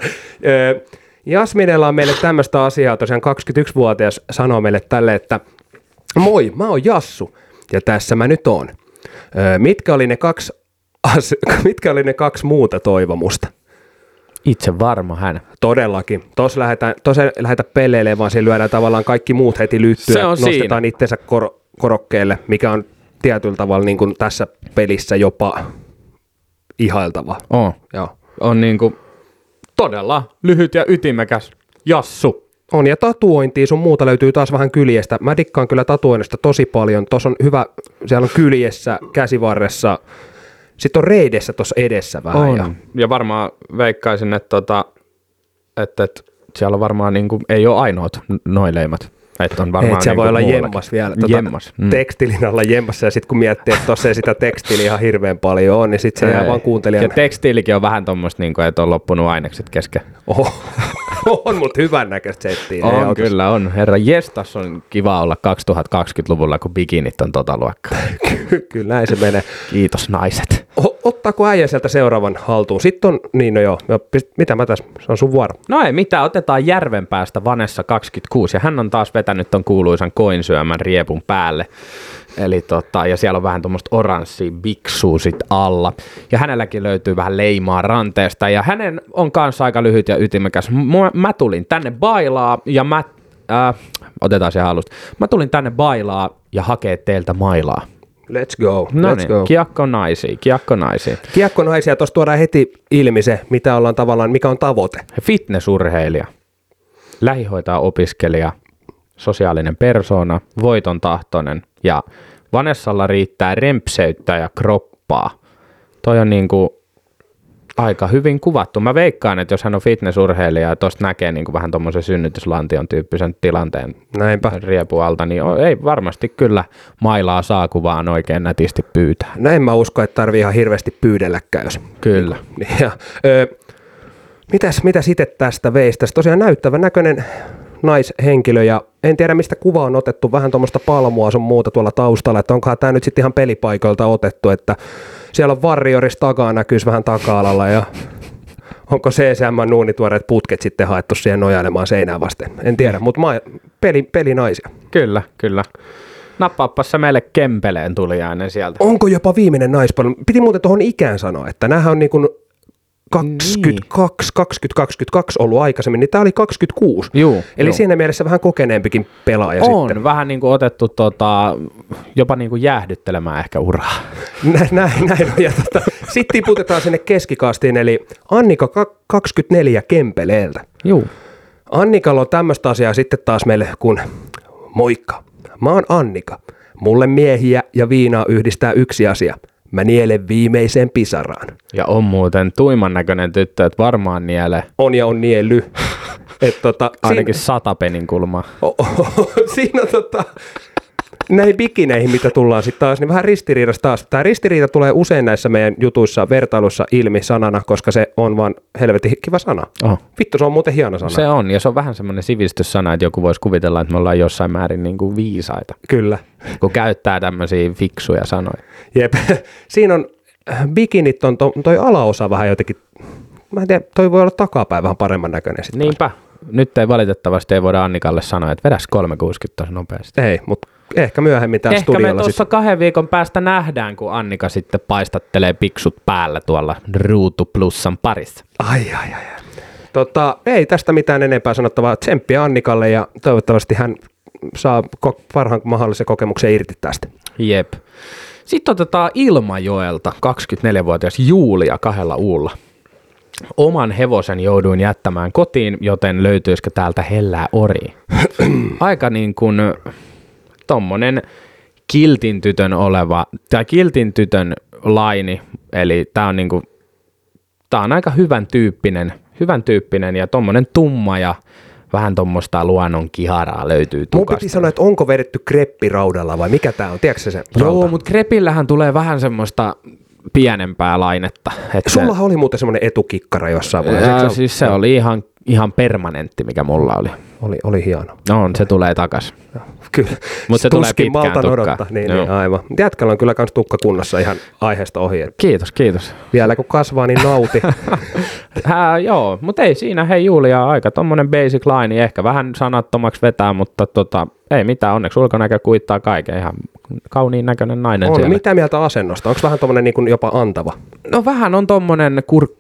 Jasminella on meille tämmöstä asiaa. Tosiaan 21-vuotias sanoo meille tälle, että moi, mä oon Jassu. Ja tässä mä nyt oon. Mitkä oli ne kaksi muuta toivomusta? Itse varma hän. Todellakin. Tuossa ei lähdetä pelleilemään, vaan siinä lyödään tavallaan kaikki muut heti lyttyä. Se on nostetaan siinä. Itsensä korokkeelle, mikä on tietyllä tavalla niin kuin tässä pelissä jopa ihailtava. On. Joo. On niin kuin todella lyhyt ja ytimekäs jassu. On, ja tatuointia sun muuta löytyy taas vähän kyljestä. Mä dikkaan kyllä tatuoinnista tosi paljon. Tuossa on hyvä, siellä on kyljessä, käsivarressa, sitten on reidessä tuossa edessä vähän. On. Ja varmaan veikkaisin, että siellä varmaan niin kuin, ei ole ainoat noi leimat. Että on varmaan se niin voi olla jemmas vielä. Tekstilin alla jemmassa, ja sitten kun miettii, että tuossa ei sitä tekstiiliä ihan hirveän paljon ole, niin sitten se jää vaan kuuntelijana. Ja tekstiilikin on vähän tuommoista, niin kuin, että on loppunut ainekset kesken. On, mutta hyvän näköistä settiä. On, kyllä on. Herra jestas, on kiva olla 2020-luvulla, kun bikinit on tota luokkaa. Kyllä näin se menee. Kiitos naiset. Ottaako äijä sieltä seuraavan haltuun? Sitten on, niin no joo, mitä mä tässä, se on sun vuoro. No ei mitään, otetaan Järvenpäästä Vanessa 26, ja hän on taas vetänyt ton kuuluisan koinsyömän riepun päälle. Eli ja siellä on vähän tuommoista oranssia biksua sit alla. Ja hänelläkin löytyy vähän leimaa ranteesta. Ja hänen on kanssa aika lyhyt ja ytimekäs. Mä tulin tänne bailaa ja otetaan se alusta. Mä tulin tänne bailaa ja hakee teiltä mailaa. Let's go. No niin, kiekkonaisia. Tuossa tuodaan heti ilmi se, mitä ollaan tavallaan, mikä on tavoite. Fitnessurheilija, lähihoitaja-opiskelija, sosiaalinen persoona, voiton tahtoinen, ja Vanessalla riittää rempseyttä ja kroppaa. Toi on niinku aika hyvin kuvattu. Mä veikkaan, että jos hän on fitnessurheilija ja tuosta näkee niinku vähän tommoisen synnytyslantion tyyppisen tilanteen riepualta, niin ei varmasti kyllä mailaa saa, kun vaan oikein nätisti pyytää. Näin mä uskon, että tarvii ihan hirveästi pyydelläkään. Jos. Kyllä. Ja, mitäs itse tästä veistäs? Tosiaan näyttävän näköinen naishenkilö, ja en tiedä mistä kuva on otettu, vähän tuommoista palmua sun muuta tuolla taustalla, että onkohan tämä nyt sitten ihan pelipaikoilta otettu, että siellä on Warriors takaa, näkyisi vähän taka-alalla, ja onko CCM-nuunituoreet putket sitten haettu siihen nojailemaan seinään vasten, en tiedä, mutta pelinaisia. Kyllä. Nappaappas sä meille Kempeleen tulijainen sieltä. Onko jopa viimeinen naispalvelu? Piti muuten tuohon ikään sanoa, että näähän on niin kuin 22 ollut aikaisemmin, niin tämä oli 26. Juu, eli siinä mielessä vähän kokeneempikin pelaaja on, sitten. On, vähän niin kuin otettu jopa niin kuin jäähdyttelemään ehkä uraa. Näin on. Ja sitten tiputetaan sinne keskikastiin, eli Annika 24 Kempeleeltä. Juu. Annikalla on tämmöistä asiaa sitten taas meille, kun moikka, mä oon Annika. Mulle miehiä ja viinaa yhdistää yksi asia. Mä nielen viimeiseen pisaraan. Ja on muuten tuiman näköinen tyttö, että varmaan nielee. On ja on niely. Ainakin siinä 100 penin kulmaa. Siinä näihin bikineihin, mitä tullaan sitten taas, niin vähän ristiriidasta taas. Tämä ristiriita tulee usein näissä meidän jutuissa, vertailussa ilmi sanana, koska se on vaan helvetin kiva sana. Oho. Vittu, se on muuten hieno sana. Se on, ja se on vähän semmoinen sivistyssana, että joku voisi kuvitella, että me ollaan jossain määrin niin kuin viisaita. Kyllä. Kun käyttää tämmöisiä fiksuja sanoja. Jep. Siinä on, bikinit on toi alaosa vähän jotenkin, mä en tiedä, toi voi olla takapäin vähän paremman näköinen sitten. Niinpä. Nyt ei valitettavasti voida Annikalle sanoa, että vedäs 360 tosi nopeasti. Ei, mutta ehkä myöhemmin täällä studiolla. Ehkä me tuossa 2 viikon päästä nähdään, kun Annika sitten paistattelee piksut päällä tuolla Ruutu Plussan parissa. Ai. Ei tästä mitään enempää sanottavaa. Tsemppiä Annikalle, ja toivottavasti hän saa parhaan mahdollisen kokemuksen irti tästä. Jep. Sitten otetaan Ilmajoelta 24-vuotias Julia 2 U:lla. Oman hevosen jouduin jättämään kotiin, joten löytyisikö täältä hellää oria? Aika niin kuin tommonen kiltin tytön laini, eli tää on niinku, tää on aika hyvän tyyppinen, ja tommonen tumma ja vähän tommosta luonnon kiharaa löytyy tukasta. Mun piti sanoa, että onko vedetty kreppi raudalla vai mikä tää on, tiedätkö se rauta? Joo, mut krepillähän tulee vähän semmoista pienempää lainetta. Sullahan oli muuten semmoinen etukikkara jossain vaiheessa. Siis se oli ihan permanentti, mikä mulla oli. Oli hieno. On, se tulee takas. Kyllä. Mutta se tulee pitkään tukkaan. Niin, aivan. Jätkällä on kyllä kans tukka kunnossa ihan aiheesta ohi. Kiitos. Vielä kun kasvaa, niin nauti. Joo, mutta ei siinä, hei Julia, aika tommonen basic line, ehkä vähän sanattomaksi vetää, mutta ei mitään, onneksi ulkonäkö kuittaa kaiken, ihan kauniin näköinen nainen on siellä. Mitä mieltä asennosta? Onko vähän tommonen niin kuin jopa antava? No vähän on tommonen kurk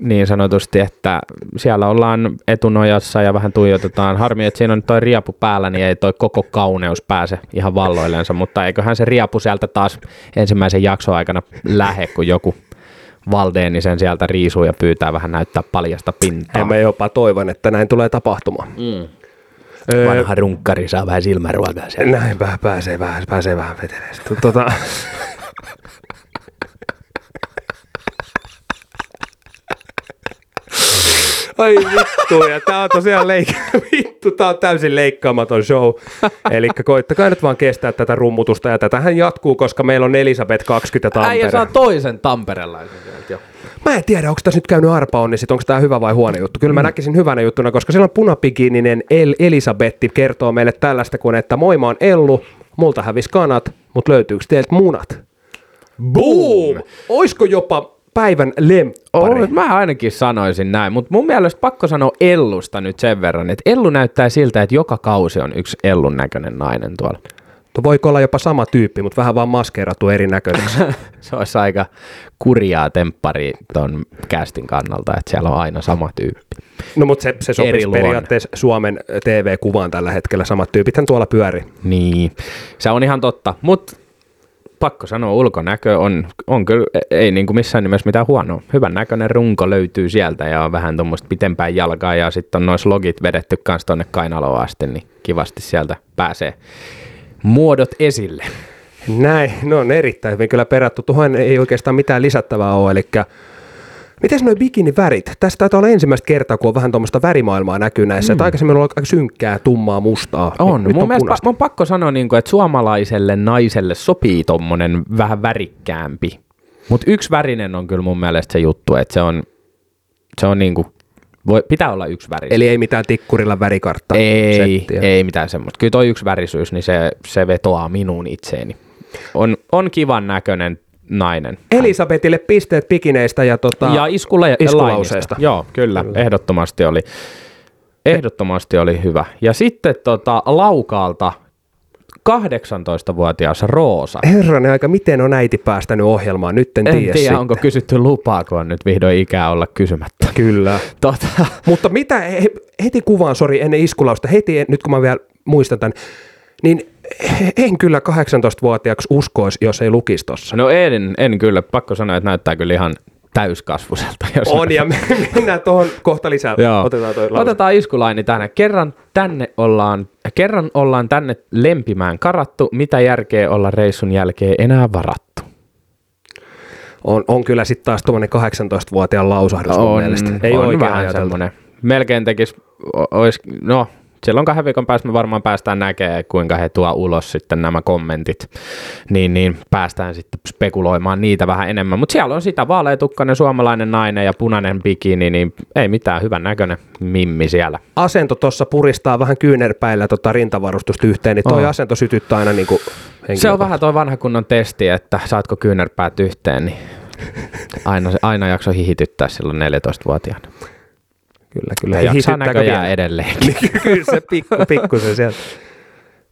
niin sanotusti, että siellä ollaan etunojassa ja vähän tuijotetaan. Harmi, että siinä on toi riepu päällä, niin ei toi koko kauneus pääse ihan valloillensa, mutta eiköhän se riepu sieltä taas ensimmäisen jakson aikana lähe, kun joku Valdeenisen sieltä riisuu ja pyytää vähän näyttää paljasta pintaa. Mä jopa toivon, että näin tulee tapahtumaan. Mm. Vanha runkkari saa vähän silmäruokaa siellä. Näin pääsee vähän veteleistä. Ai vittu, ja tää on tosiaan tää on täysin leikkaamaton show. Elikkä koittakaa nyt vaan kestää tätä rummutusta, ja tätähän jatkuu, koska meillä on Elisabeth 20 Tampere. Äijä saa toisen tamperelaisen. Mä en tiedä, onko tässä nyt käynyt arpaonnissit, onko tää hyvä vai huono juttu. Kyllä mä näkisin hyvänä juttuna, koska siellä on punapikininen Elisabetti kertoo meille tällaista kuin, että moi mä oon Ellu, multa hävis kanat, mut löytyykö teiltä munat? Boom! Oisko jopa päivän lemppari. Mä ainakin sanoisin näin, mutta mun mielestä pakko sanoa Ellusta nyt sen verran, että Ellu näyttää siltä, että joka kausi on yksi Ellun näköinen nainen tuolla. Tuo voiko olla jopa sama tyyppi, mutta vähän vaan maskeerattu erinäköiseksi. Se olisi aika kurjaa temppari ton castin kannalta, että siellä on aina sama tyyppi. No mutta se sopisi periaatteessa Suomen TV-kuvaan tällä hetkellä, samat tyypithän tuolla pyörii. Niin, se on ihan totta, mutta pakko sanoa, ulkonäkö on kyllä, ei niin kuin missään nimessä mitään huonoa. Hyvän näköinen runko löytyy sieltä ja on vähän tuommoista pitempään jalkaa ja sitten on noissa logit vedetty kans tonne kainaloon asti, niin kivasti sieltä pääsee muodot esille. Näin, no on erittäin hyvin kyllä perätty. Tuohon ei oikeastaan mitään lisättävää ole, eli mites noi bikinivärit? Tässä taitaa olla ensimmäistä kertaa, kun on vähän tuommoista värimaailmaa näkyy näissä. Mm. Aikaisemmin on aika synkkää, tummaa, mustaa. On. Nyt mun mielestä on pakko sanoa, niin kuin, että suomalaiselle naiselle sopii tuommoinen vähän värikkäämpi. Mutta yksi värinen on kyllä mun mielestä se juttu, että se on niin kuin, pitää olla yksi väri. Eli ei mitään tikkurilla värikarttaa. Ei mitään semmoista. Kyllä toi yksi värisyys, niin se vetoaa minuun itseeni. On kivan näköinen nainen. Elisabetille pisteet pikineistä ja iskulauseista. Joo, kyllä. Ehdottomasti oli hyvä. Ja sitten Laukaalta 18-vuotias Roosa. Herranen aika, miten on äiti päästänyt ohjelmaan? Nyt en tiedä, onko kysytty lupaa, kun on nyt vihdoin ikää olla kysymättä. Kyllä. Mutta mitä heti kuvaan, sori, ennen iskulausta, nyt kun mä vielä muistan tämän, niin en kyllä 18-vuotiaaksi uskoisi, jos ei lukisi tossa. No en kyllä. Pakko sanoa, että näyttää kyllä ihan täyskasvuselta. On, ja mennään tuohon kohta lisää. Otetaan iskulaini tänne. Kerran ollaan tänne lempimään karattu. Mitä järkeä olla reissun jälkeen enää varattu? On kyllä sitten taas tuommoinen 18-vuotiaan lausahdus mun mielestä. Ei on oikein ajateltu. Melkein tekisi, silloin 2 viikon päästä me varmaan päästään näkemään, kuinka he tuo ulos sitten nämä kommentit, niin päästään sitten spekuloimaan niitä vähän enemmän. Mutta siellä on sitä vaaleatukkainen suomalainen nainen ja punainen bikini, niin ei mitään, hyvän näköinen mimmi siellä. Asento tuossa puristaa vähän kyynärpäillä rintavarustusta yhteen, niin toi asento sytyttää aina niin kuin henkilökohtaisesti. Se on vähän toi vanha kunnon testi, että saatko kyynärpäät yhteen, niin aina jakso hihityttää silloin 14-vuotiaana. Kyllä. Ja jaksaa näköjään edelleenkin. Kyllä se pikkusen sieltä.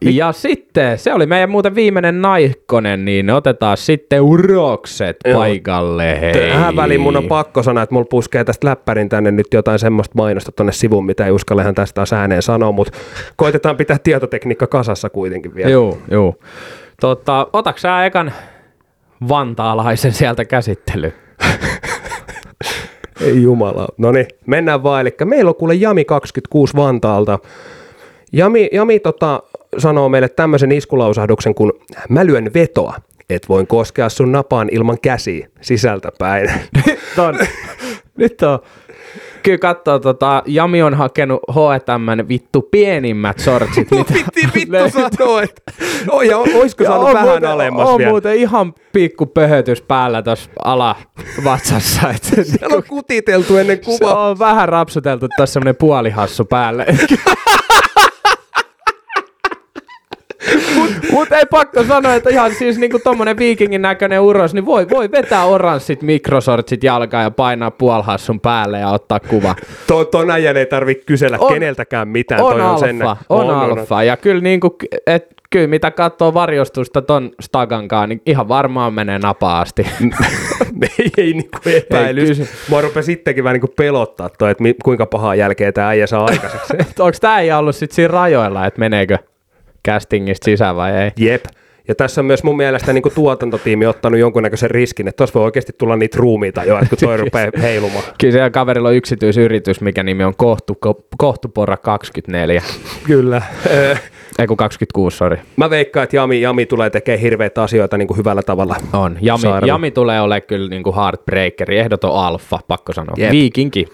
Ja sitten, se oli meidän muuten viimeinen naihkonen, niin otetaan sitten urokset paikalle. Hei. Tähän väliin mun on pakko sanoa, että mulla puskee tästä läppärin tänne nyt jotain semmoista mainosta tonne sivuun, mitä ei uskallehan tästä taas ääneen sanoa, mutta koitetaan pitää tietotekniikka kasassa kuitenkin vielä. Joo. Otaks sä ekan vantaalaisen sieltä käsittelyyn? Ei jumala. No niin, mennään vaan. Eli meillä on kuule Jami 26 Vantaalta. Jami sanoo meille tämmöisen iskulausahduksen, kun mä lyön vetoa, et voin koskea sun napaan ilman käsiä sisältäpäin. Nyt on. Kyllä katsoo, Jami on hakenut H&M vittu pienimmät sortsit. Mun piti vittu sanoa, että oisko saanut vähän muuten, alemmas vielä. On muuten ihan pikku pöhötys päällä tuossa alavatsassa. Siellä on kutiteltu ennen kuvaa. Se on vähän rapsuteltu tuossa semmoinen puolihassu päälle. Mutta ei pakko sanoa, että ihan siis niinku tommonen viikingin näköinen uros, niin voi vetää oranssit mikrosortsit jalkaan ja painaa puolhassun päälle ja ottaa kuva. Ton ajan ei tarvitse kysellä keneltäkään mitään. On alfa. Ja kyllä niinku, kyllä mitä katsoo varjostusta ton stagankaan, niin ihan varmaan menee napaa asti. ei niinku epäilys. Mua rupesi sittenkin vähän niinku pelottaa toi, että kuinka pahaa jälkeä tää äijä saa aikaiseksi. Onko tää äijä ollut sit siinä rajoilla, että meneekö castingista sisään vai ei? Jep. Ja tässä on myös mun mielestä niin kuin tuotantotiimi ottanut jonkunnäköisen riskin, että tuossa voi oikeasti tulla niitä ruumiita jo, kun toi rupeaa heilumaan. Kyllä siellä kaverilla on yksityisyritys, mikä nimi on Kohtuporra 24. Kyllä. Eiku 26, sori. Mä veikkaan, että Jami tulee tekemään hirveitä asioita niin kuin hyvällä tavalla. On. Jami tulee olemaan kyllä niin kuin heartbreakeri, ehdoton alfa, pakko sanoa. Yep. Viikinki.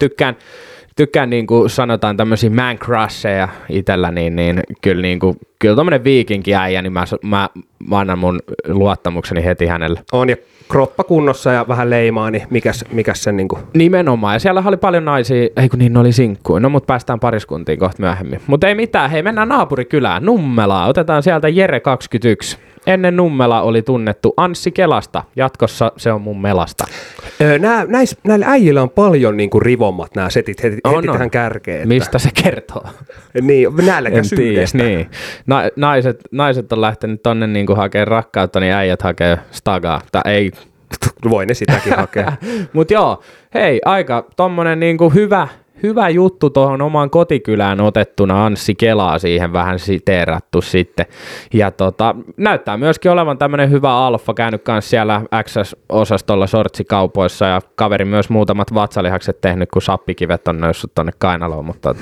Tykkään niin kuin sanotaan tämmöisiä man crusheja itsellä, niin kyllä, niin kuin, kyllä tommonen viikinki äijä, niin mä annan mun luottamukseni heti hänelle. On ja kroppa kunnossa ja vähän leimaa, niin mikäs sen niin kuin? Nimenomaan, ja siellä oli paljon naisia, ei kun niin ne oli sinkkuja, no mut päästään pariskuntiin kohta myöhemmin. Mut ei mitään, hei mennään naapurikylään, Nummelaa, otetaan sieltä Jere 21. Ennen Nummela oli tunnettu Anssi Kelasta, jatkossa se on mun melasta. Näillä äijillä on paljon niinku rivommat nämä setit heti tähän kärkeen. Että... Mistä se kertoo? Niin, nälkäisyydestä. Niin. Naiset on lähtenyt tonne niinku hakemaan rakkautta, niin äijät hakee stagaa. Tai ei... Voi ne sitäkin hakea. Mut joo, hei, aika tommonen niinku hyvä juttu tuohon omaan kotikylään otettuna, Anssi Kelaa siihen vähän siteerattu sitten. Ja näyttää myöskin olevan tämmöinen hyvä alfa, käynyt kanssa siellä XS-osastolla sortsikaupoissa ja kaveri myös muutamat vatsalihakset tehnyt, kun sappikivet on noussut tonne kainaloon. Mutta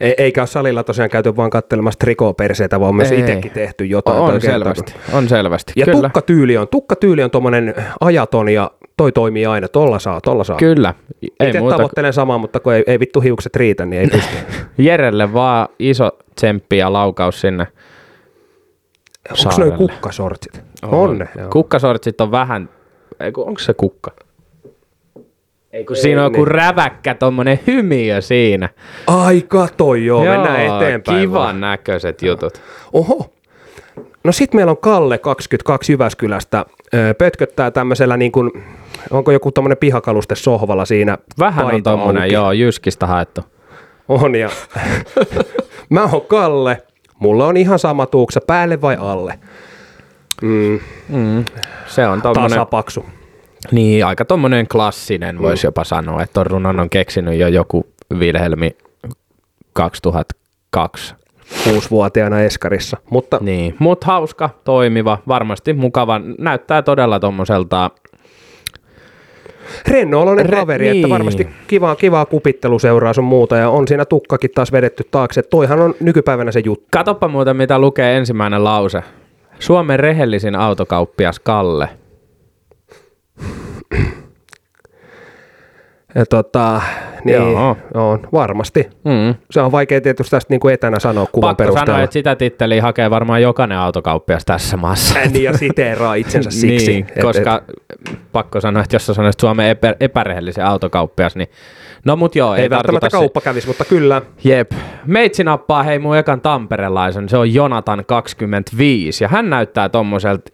Eikä ole salilla tosiaan käyty vaan katselemassa trikooperseitä, vaan on myös itsekin tehty jotain. On selvästi. Ja kyllä. Tukkatyyli on tommonen ajaton ja toi toimii aina, tolla saa. Kyllä. Itse tavoittelen samaa, mutta kun ei vittu hiukset riitä, niin ei pysty. Jerelle vaan iso tsemppi ja laukaus sinne saarelle. Onko noi kukkasortsit? On. Kukkasortsit on vähän, onko se kukka? Eiku siinä on joku räväkkä tommonen hymiö siinä. Ai kato joo, mennään eteenpäin. Kivan näköiset jutut. Oho. No sit meillä on Kalle 22 Jyväskylästä, pötköttää tämmöisellä niin kuin, onko joku tommonen pihakaluste sohvalla siinä? Vähän on tommonen, joo, Jyskistä haettu. On ja mä oon Kalle, mulla on ihan sama tuuksa päälle vai alle? Se on tommonen. Tasapaksu. Niin, aika tommonen klassinen voisi jopa sanoa, että runon on keksinyt jo joku Vilhelmi 2002. 6-vuotiaana eskarissa, mutta... Niin, mutta hauska, toimiva, varmasti mukava, näyttää todella tommoselta... Renno-oloinen kaveri, niin. Että varmasti kivaa kupittelu seuraa sun muuta, ja on siinä tukkakin taas vedetty taakse, toihan on nykypäivänä se juttu. Katoppa muuten, mitä lukee ensimmäinen lause. Suomen rehellisin autokauppias Kalle. Niin, on, varmasti. Se on vaikea tietysti tästä niin kuin etänä sanoa kuvan perusteella. Pakko sanoa, että sitä titteliä hakee varmaan jokainen autokauppias tässä maassa. Niin, ja siteeraa itsensä siksi. Niin, koska pakko sanoa, että jos sä sanoisit Suomen epärehellisen autokauppias, niin no mut joo. Ei välttämättä kauppa kävis, mutta kyllä. Jep. Meitsi nappaa hei mun ekan tamperelaisen, se on Jonatan 25 ja hän näyttää tommoselta,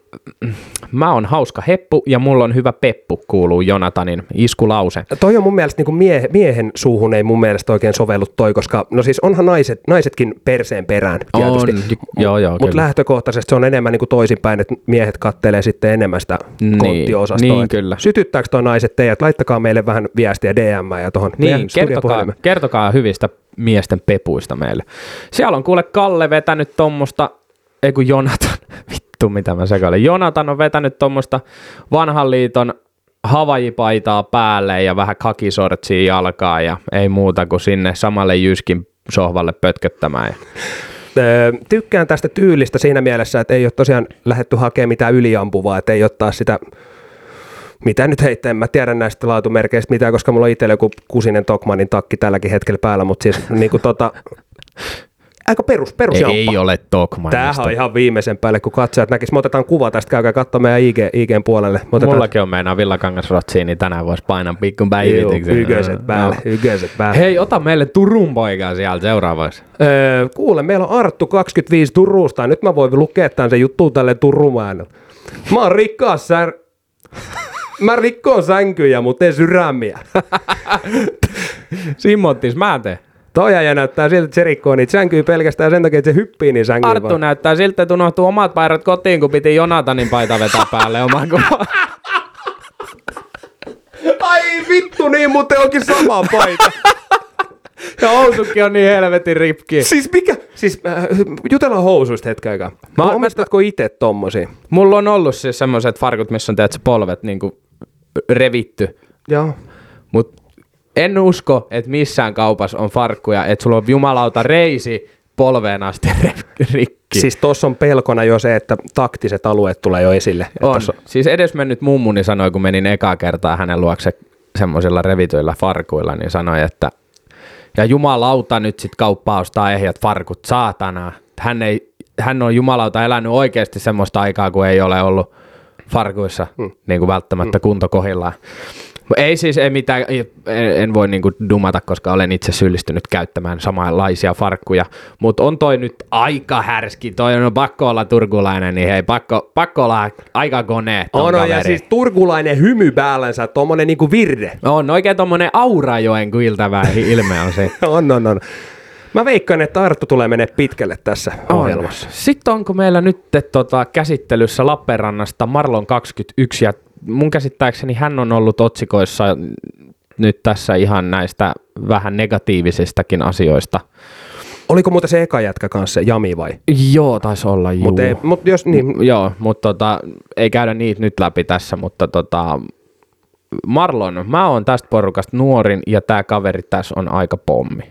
mä oon hauska heppu ja mulla on hyvä peppu, kuuluu Jonatanin iskulause. Toi on mun mielestä niin kuin miehen suuhun ei mun mielestä oikein sovellu toi, koska no siis onhan naisetkin perseen perään tietysti, mutta lähtökohtaisesti se on enemmän niin kuin toisinpäin, että miehet kattelee sitten enemmän sitä konttiosastoa. Niin, kyllä. Sytyttääkö toi naiset teidät, laittakaa meille vähän viestiä DM ja tuohon. Niin, kertokaa hyvistä miesten pepuista meille. Siellä on kuule Kalle vetänyt tommosta, ei kun Jonatan, vittu mitä mä sekoilen. Jonatan on vetänyt tommosta vanhan liiton havajipaitaa päälle ja vähän kakisortsia jalkaa ja ei muuta kuin sinne samalle Jyskin sohvalle pötköttämään. Tykkään tästä tyylistä siinä mielessä, että ei ole tosiaan lähdetty hakemaan mitään yliampuvaa, että ei ottaa sitä... Mitä nyt heittää, en mä tiedä näistä laatumerkeistä mitään, koska mulla on itsellä joku kusinen Tokmanin takki tälläkin hetkellä päällä, mutta siis niinku aika perusjamppa. Ei ole Tokmanista. Tämähän on ihan viimeisen päälle, kun katsojat näkis. Me otetaan kuva tästä, käykää katsomaan meidän IG:n puolelle. Mullakin on meinaa villakangasrotsiin, niin tänään voisi painaa pikkun päivityksen. Yköiset päälle. Hei, ota meille Turun poikaa sieltä seuraavaksi. Kuule, meillä on Arttu 25 Turusta, nyt mä voin lukea tämän se juttu tälleen Turun. Mä oon rikkaas Mä rikkoon sänkyjä, mutta ei sydämiä. Simottis, mä en tee. Toi ajan näyttää siltä, että se rikkoo niitä sänkyjä pelkästään sen takia, että se hyppii niin sänkyjä. Arttu vaan. Näyttää siltä, että unohtuu omat pairat kotiin, kun piti Jonatanin paita vetää päälle oman kuvaan. Ei vittu, niin muuten onkin sama paikka. Ja housukin on niin helvetin ripki. Siis mikä? Siis jutellaan housuista hetken aikaa. Omistatko itse tommosia? Mulla on ollut siis semmoiset farkut, missä on teet polvet niinku revitty. Joo. Mut en usko, että missään kaupassa on farkkuja, että sulla on jumalauta reisi polveen asti rikki. Siis tossa on pelkona jo se, että taktiset alueet tulee jo esille. On. Siis edesmennyt mummuni sanoi, kun menin ekaa kertaa hänen luokse semmoisilla revityillä farkuilla, niin sanoi, että ja jumalauta nyt sit kauppaa ostaa ehjät farkut, saatana. Hän on jumalauta elänyt oikeasti semmoista aikaa, kun ei ole ollut farkuissa niin kuin välttämättä kunto kohdillaan. Ei siis, ei mitään, en voi niinku dumata, koska olen itse syyllistynyt käyttämään samanlaisia farkkuja, mutta on toi nyt aika härski, toi on pakko olla turkulainen, niin hei, pakko olla aika kone. On ja siis turkulainen hymy päällänsä, tommonen niinku virre. On oikein tommonen Aurajoen kuiltävä ilme on se. On. Mä veikkaan, että Arttu tulee mennä pitkälle tässä ohjelmassa. Sitten onko meillä nyt käsittelyssä Lappeenrannasta Marlon 21 ja mun käsittääkseni hän on ollut otsikoissa nyt tässä ihan näistä vähän negatiivisistakin asioista. Oliko muuten se eka jätkä kanssa, Jami vai? Joo, taisi olla, juu. Mut jos niin. Joo, mutta ei käydä niitä nyt läpi tässä, mutta Marlon, mä oon tästä porukasta nuorin ja tää kaveri tässä on aika pommi.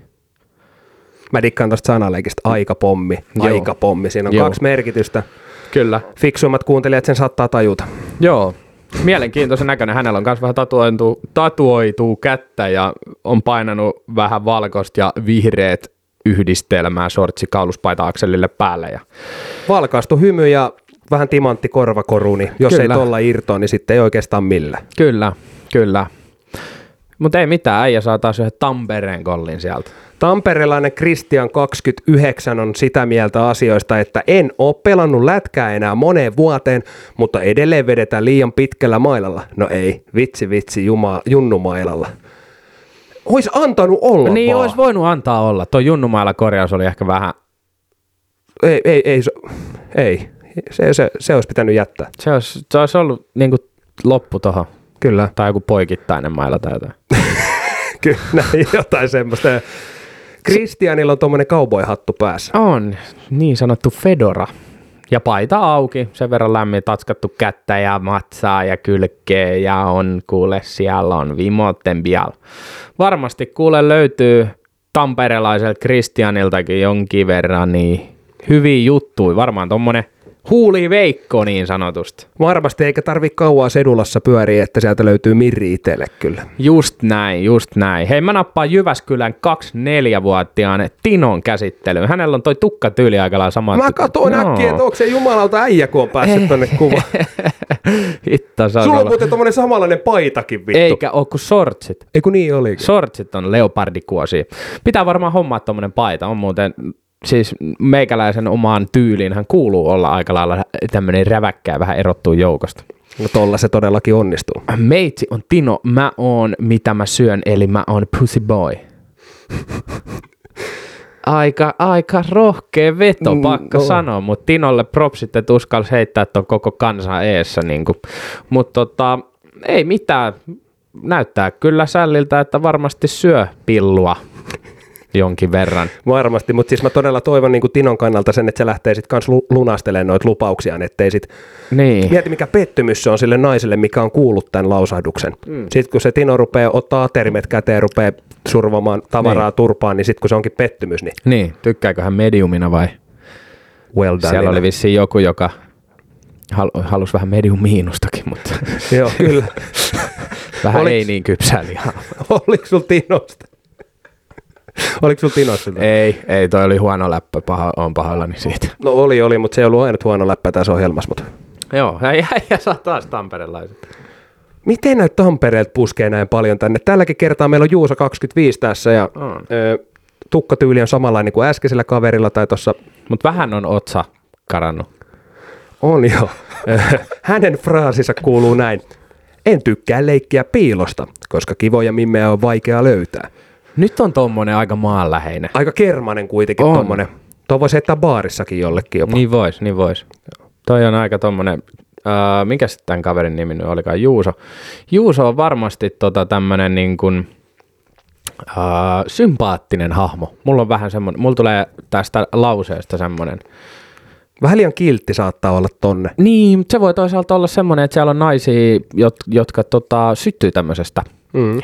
Mä dikkaan tosta sanaleikistä, aika pommi. Siinä on kaksi merkitystä. Kyllä. Fiksuimmat kuuntelijat sen saattaa tajuta. Joo. Mielenkiintoisen näköinen. Hänellä on myös vähän tatuoituu kättä ja on painanut vähän valkoista ja vihreät yhdistelmää shortsi kauluspaita akselille päälle. Ja valkaistu hymy ja vähän timantti korvakoruni. Jos kyllä. Ei tolla irtoa, niin sitten ei oikeastaan millä. Kyllä. Mutta ei mitään, äijä saa taas yhden Tampereen kollin sieltä. Tamperelainen Kristian 29 on sitä mieltä asioista, että en ole pelannut lätkää enää moneen vuoteen, mutta edelleen vedetään liian pitkällä mailalla. No ei, vitsi, junnumailalla. Ois antanut olla vaan. Niin, ois voinut antaa olla. Tuo junnumailla korjaus oli ehkä vähän. Ei. Se olisi pitänyt jättää. Se olisi ollut niin kuin loppu tuohon. Kyllä. Tai joku poikittainen maila tai jotain. Kyllä, jotain semmoista. Kristianilla on tommonen cowboy-hattu päässä. On, niin sanottu fedora. Ja paita auki, sen verran lämmin, tatskattu kättä ja matsaa ja kylkeä ja on kuule, siellä on vimoten bial. Varmasti kuule löytyy tamperelaiselta Kristianiltakin jonkin verran niin hyviä juttuja. Varmaan tommonen huuliveikko niin sanotusti. Varmasti eikä tarvitse kauaa Sedulassa pyöriä, että sieltä löytyy Mirri itselle kyllä. Just näin. Hei, mä nappaan Jyväskylän 24-vuotiaan Tinon käsittelyyn. Hänellä on toi tukkatyyli aika lailla sama. Mä katsoin äkkiä, että onko se jumalauta äijä, kun on päässyt tonne kuvaan. Sulla on muuten tommonen samanlainen paitakin vittu. Eikä oo kuin shortsit. Eiku niin olikin. Shortsit on leopardikuosia. Pitää varmaan hommaa tommonen paita, on muuten. Siis meikäläisen omaan tyyliin hän kuuluu olla aika lailla tämmöinen räväkkää vähän erottuu joukosta. No tolla se todellakin onnistuu. Meitsi on Tino, mä oon mitä mä syön, eli mä oon pussy boy. Aika rohkea veto, pakko sanoa, mutta Tinolle propsit, et uskallis heittää ton koko kansan eessä. Niinku. Mutta ei mitään, näyttää kyllä sälliltä, että varmasti syö pillua. Jonkin verran. Varmasti, mutta siis mä todella toivon niin kuin Tinon kannalta sen, että se lähtee sitten kans lunastelemaan noita lupauksiaan, ettei sit niin. Mieti mikä pettymys se on sille naiselle, mikä on kuullut tämän lausahduksen. Sitten kun se Tino rupeaa ottaa aterimet käteen, rupeaa survomaan tavaraa niin. Turpaan, niin sitten kun se onkin pettymys. Niin, tykkääkö hän mediumina vai? Well done. Siellä oli vissiin joku, joka halusi vähän medium-miinustakin, mutta joo, kyllä. Vähän ei niin kypsää lihaa. Oliko sulla Tinosta? Oliko sulla Tinossa? Ei, toi oli huono läppä, on pahoillani siitä. No oli, mutta se ei ollut aina huono läppä tässä ohjelmassa. Mutta. Joo, ja saa taas tamperelaiset. Miten näitä Tampereelta puskee näin paljon tänne? Tälläkin kertaa meillä on Juusa 25 tässä ja tukkatyyli on samanlainen kuin äskeisellä kaverilla tai tossa. Mutta vähän on otsa karannut. On joo. Hänen fraasinsa kuuluu näin. En tykkää leikkiä piilosta, koska kivoja mimmeä on vaikea löytää. Nyt on tommonen aika maanläheinen. Aika kermanen kuitenkin on. Tommonen. Tuo voisi heittää baarissakin jollekin jopa. Niin vois. Toi on aika tommonen Mikä sitten tämän kaverin nimi nyt olikaan? Juuso. Juuso on varmasti tämmöinen niin kuin sympaattinen hahmo. Mulla on vähän semmoinen, mulla tulee tästä lauseesta semmoinen. Vähän liian kiltti saattaa olla tonne. Niin, se voi toisaalta olla semmoinen, että siellä on naisia, jotka syttyy tämmöisestä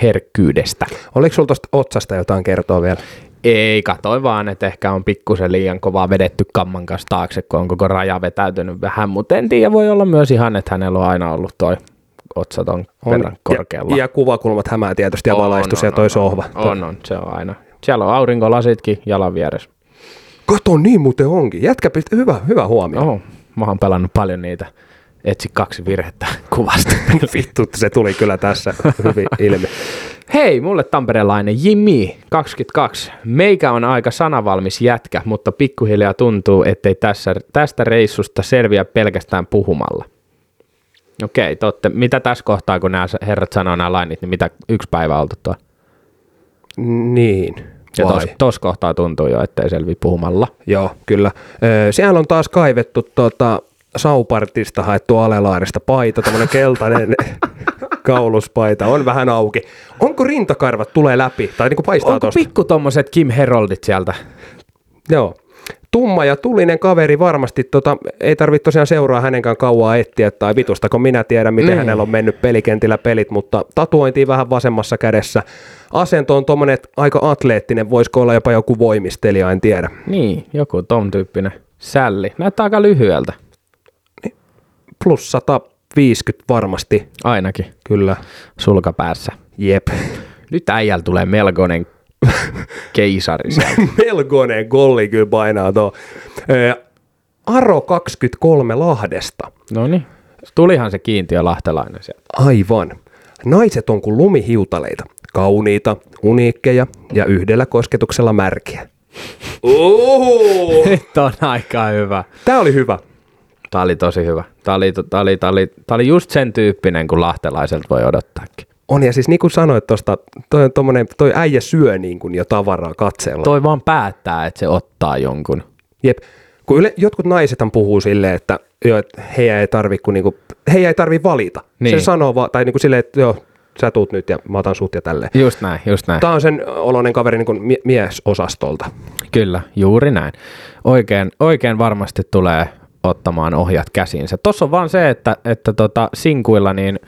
herkkyydestä. Oliko sulla tuosta otsasta jotain kertoa vielä? Ei, katsoin vaan, että ehkä on pikkusen liian kovaa vedetty kamman kanssa taakse, kun on koko raja vetäytynyt vähän, mutta en tiedä, voi olla myös ihan, että hänellä on aina ollut toi otsaton verran korkealla. Ja kuvakulmat hämää tietysti ja valaistus ja toi sohva. On, se on aina. Siellä on aurinkolasitkin jalan vieressä. Kato, niin muuten onkin. Jätkä pisti, hyvä huomio. Oho, mä oon pelannut paljon niitä. Etsi 2 virhettä kuvasta. Vittu, se tuli kyllä tässä hyvin ilmi. Hei, mulle tamperelainen Jimmy, 22. Meikä on aika sanavalmis jätkä, mutta pikkuhiljaa tuntuu, ettei tästä reissusta selviä pelkästään puhumalla. Okei, totta. Mitä tässä kohtaa, kun nämä herrat sanoo nämä lainit, niin mitä yksi päivä oltu tuo? Niin. Ja tuossa kohtaa tuntuu jo, ettei selvi puhumalla. Joo, kyllä. Siellä on taas kaivettu Saupartista haettu alelaarista paita, tämmöinen keltainen kauluspaita, on vähän auki. Onko rintakarvat tulee läpi? Tai niinku paistaa onko tosta? Pikku tommoset Kim Heroldit sieltä? Joo. Tumma ja tulinen kaveri varmasti, ei tarvitse tosiaan seuraa hänenkään kauaa etsiä tai vitusta, kun minä tiedän, miten hänellä on mennyt pelikentillä pelit, mutta tatuointi vähän vasemmassa kädessä. Asento on tommonen aika atleettinen, voisiko olla jopa joku voimistelija, en tiedä. Niin, joku Tom-tyyppinen sälli. Näyttää aika lyhyeltä. Plus 150 varmasti. Ainakin. Kyllä. Sulkapäässä. Jep. Nyt äijällä tulee melkoinen keisari sieltä. Melkoinen golli kyllä painaa tuo. Aro 23 Lahdesta. Noniin. Tulihan se kiintiö lahtelainen sieltä. Aivan. Naiset on kuin lumihiutaleita. Kauniita, uniikkeja ja yhdellä kosketuksella märkiä. Oho! Nyt on aika hyvä. Tää oli hyvä. Tämä oli tosi hyvä. Tämä oli just sen tyyppinen, kun lahtelaiselta voi odottaakin. On, ja siis niin kuin sanoit tuosta, toi äijä syö niin kuin jo tavaraa katsella. Toi vaan päättää, että se ottaa jonkun. Jep. Kun jotkut naisethan puhuu silleen, että heidän ei tarvitse valita. Niin. Se sanoo vaan, tai niin kuin silleen, että joo, sä tuut nyt ja mä otan sut ja tälleen. Just näin. Tämä on sen oloinen kaveri niin kuin miesosastolta. Kyllä, juuri näin. Oikein varmasti tulee ottamaan ohjat käsiinsä. Tuossa on vaan se, että sinkuilla niin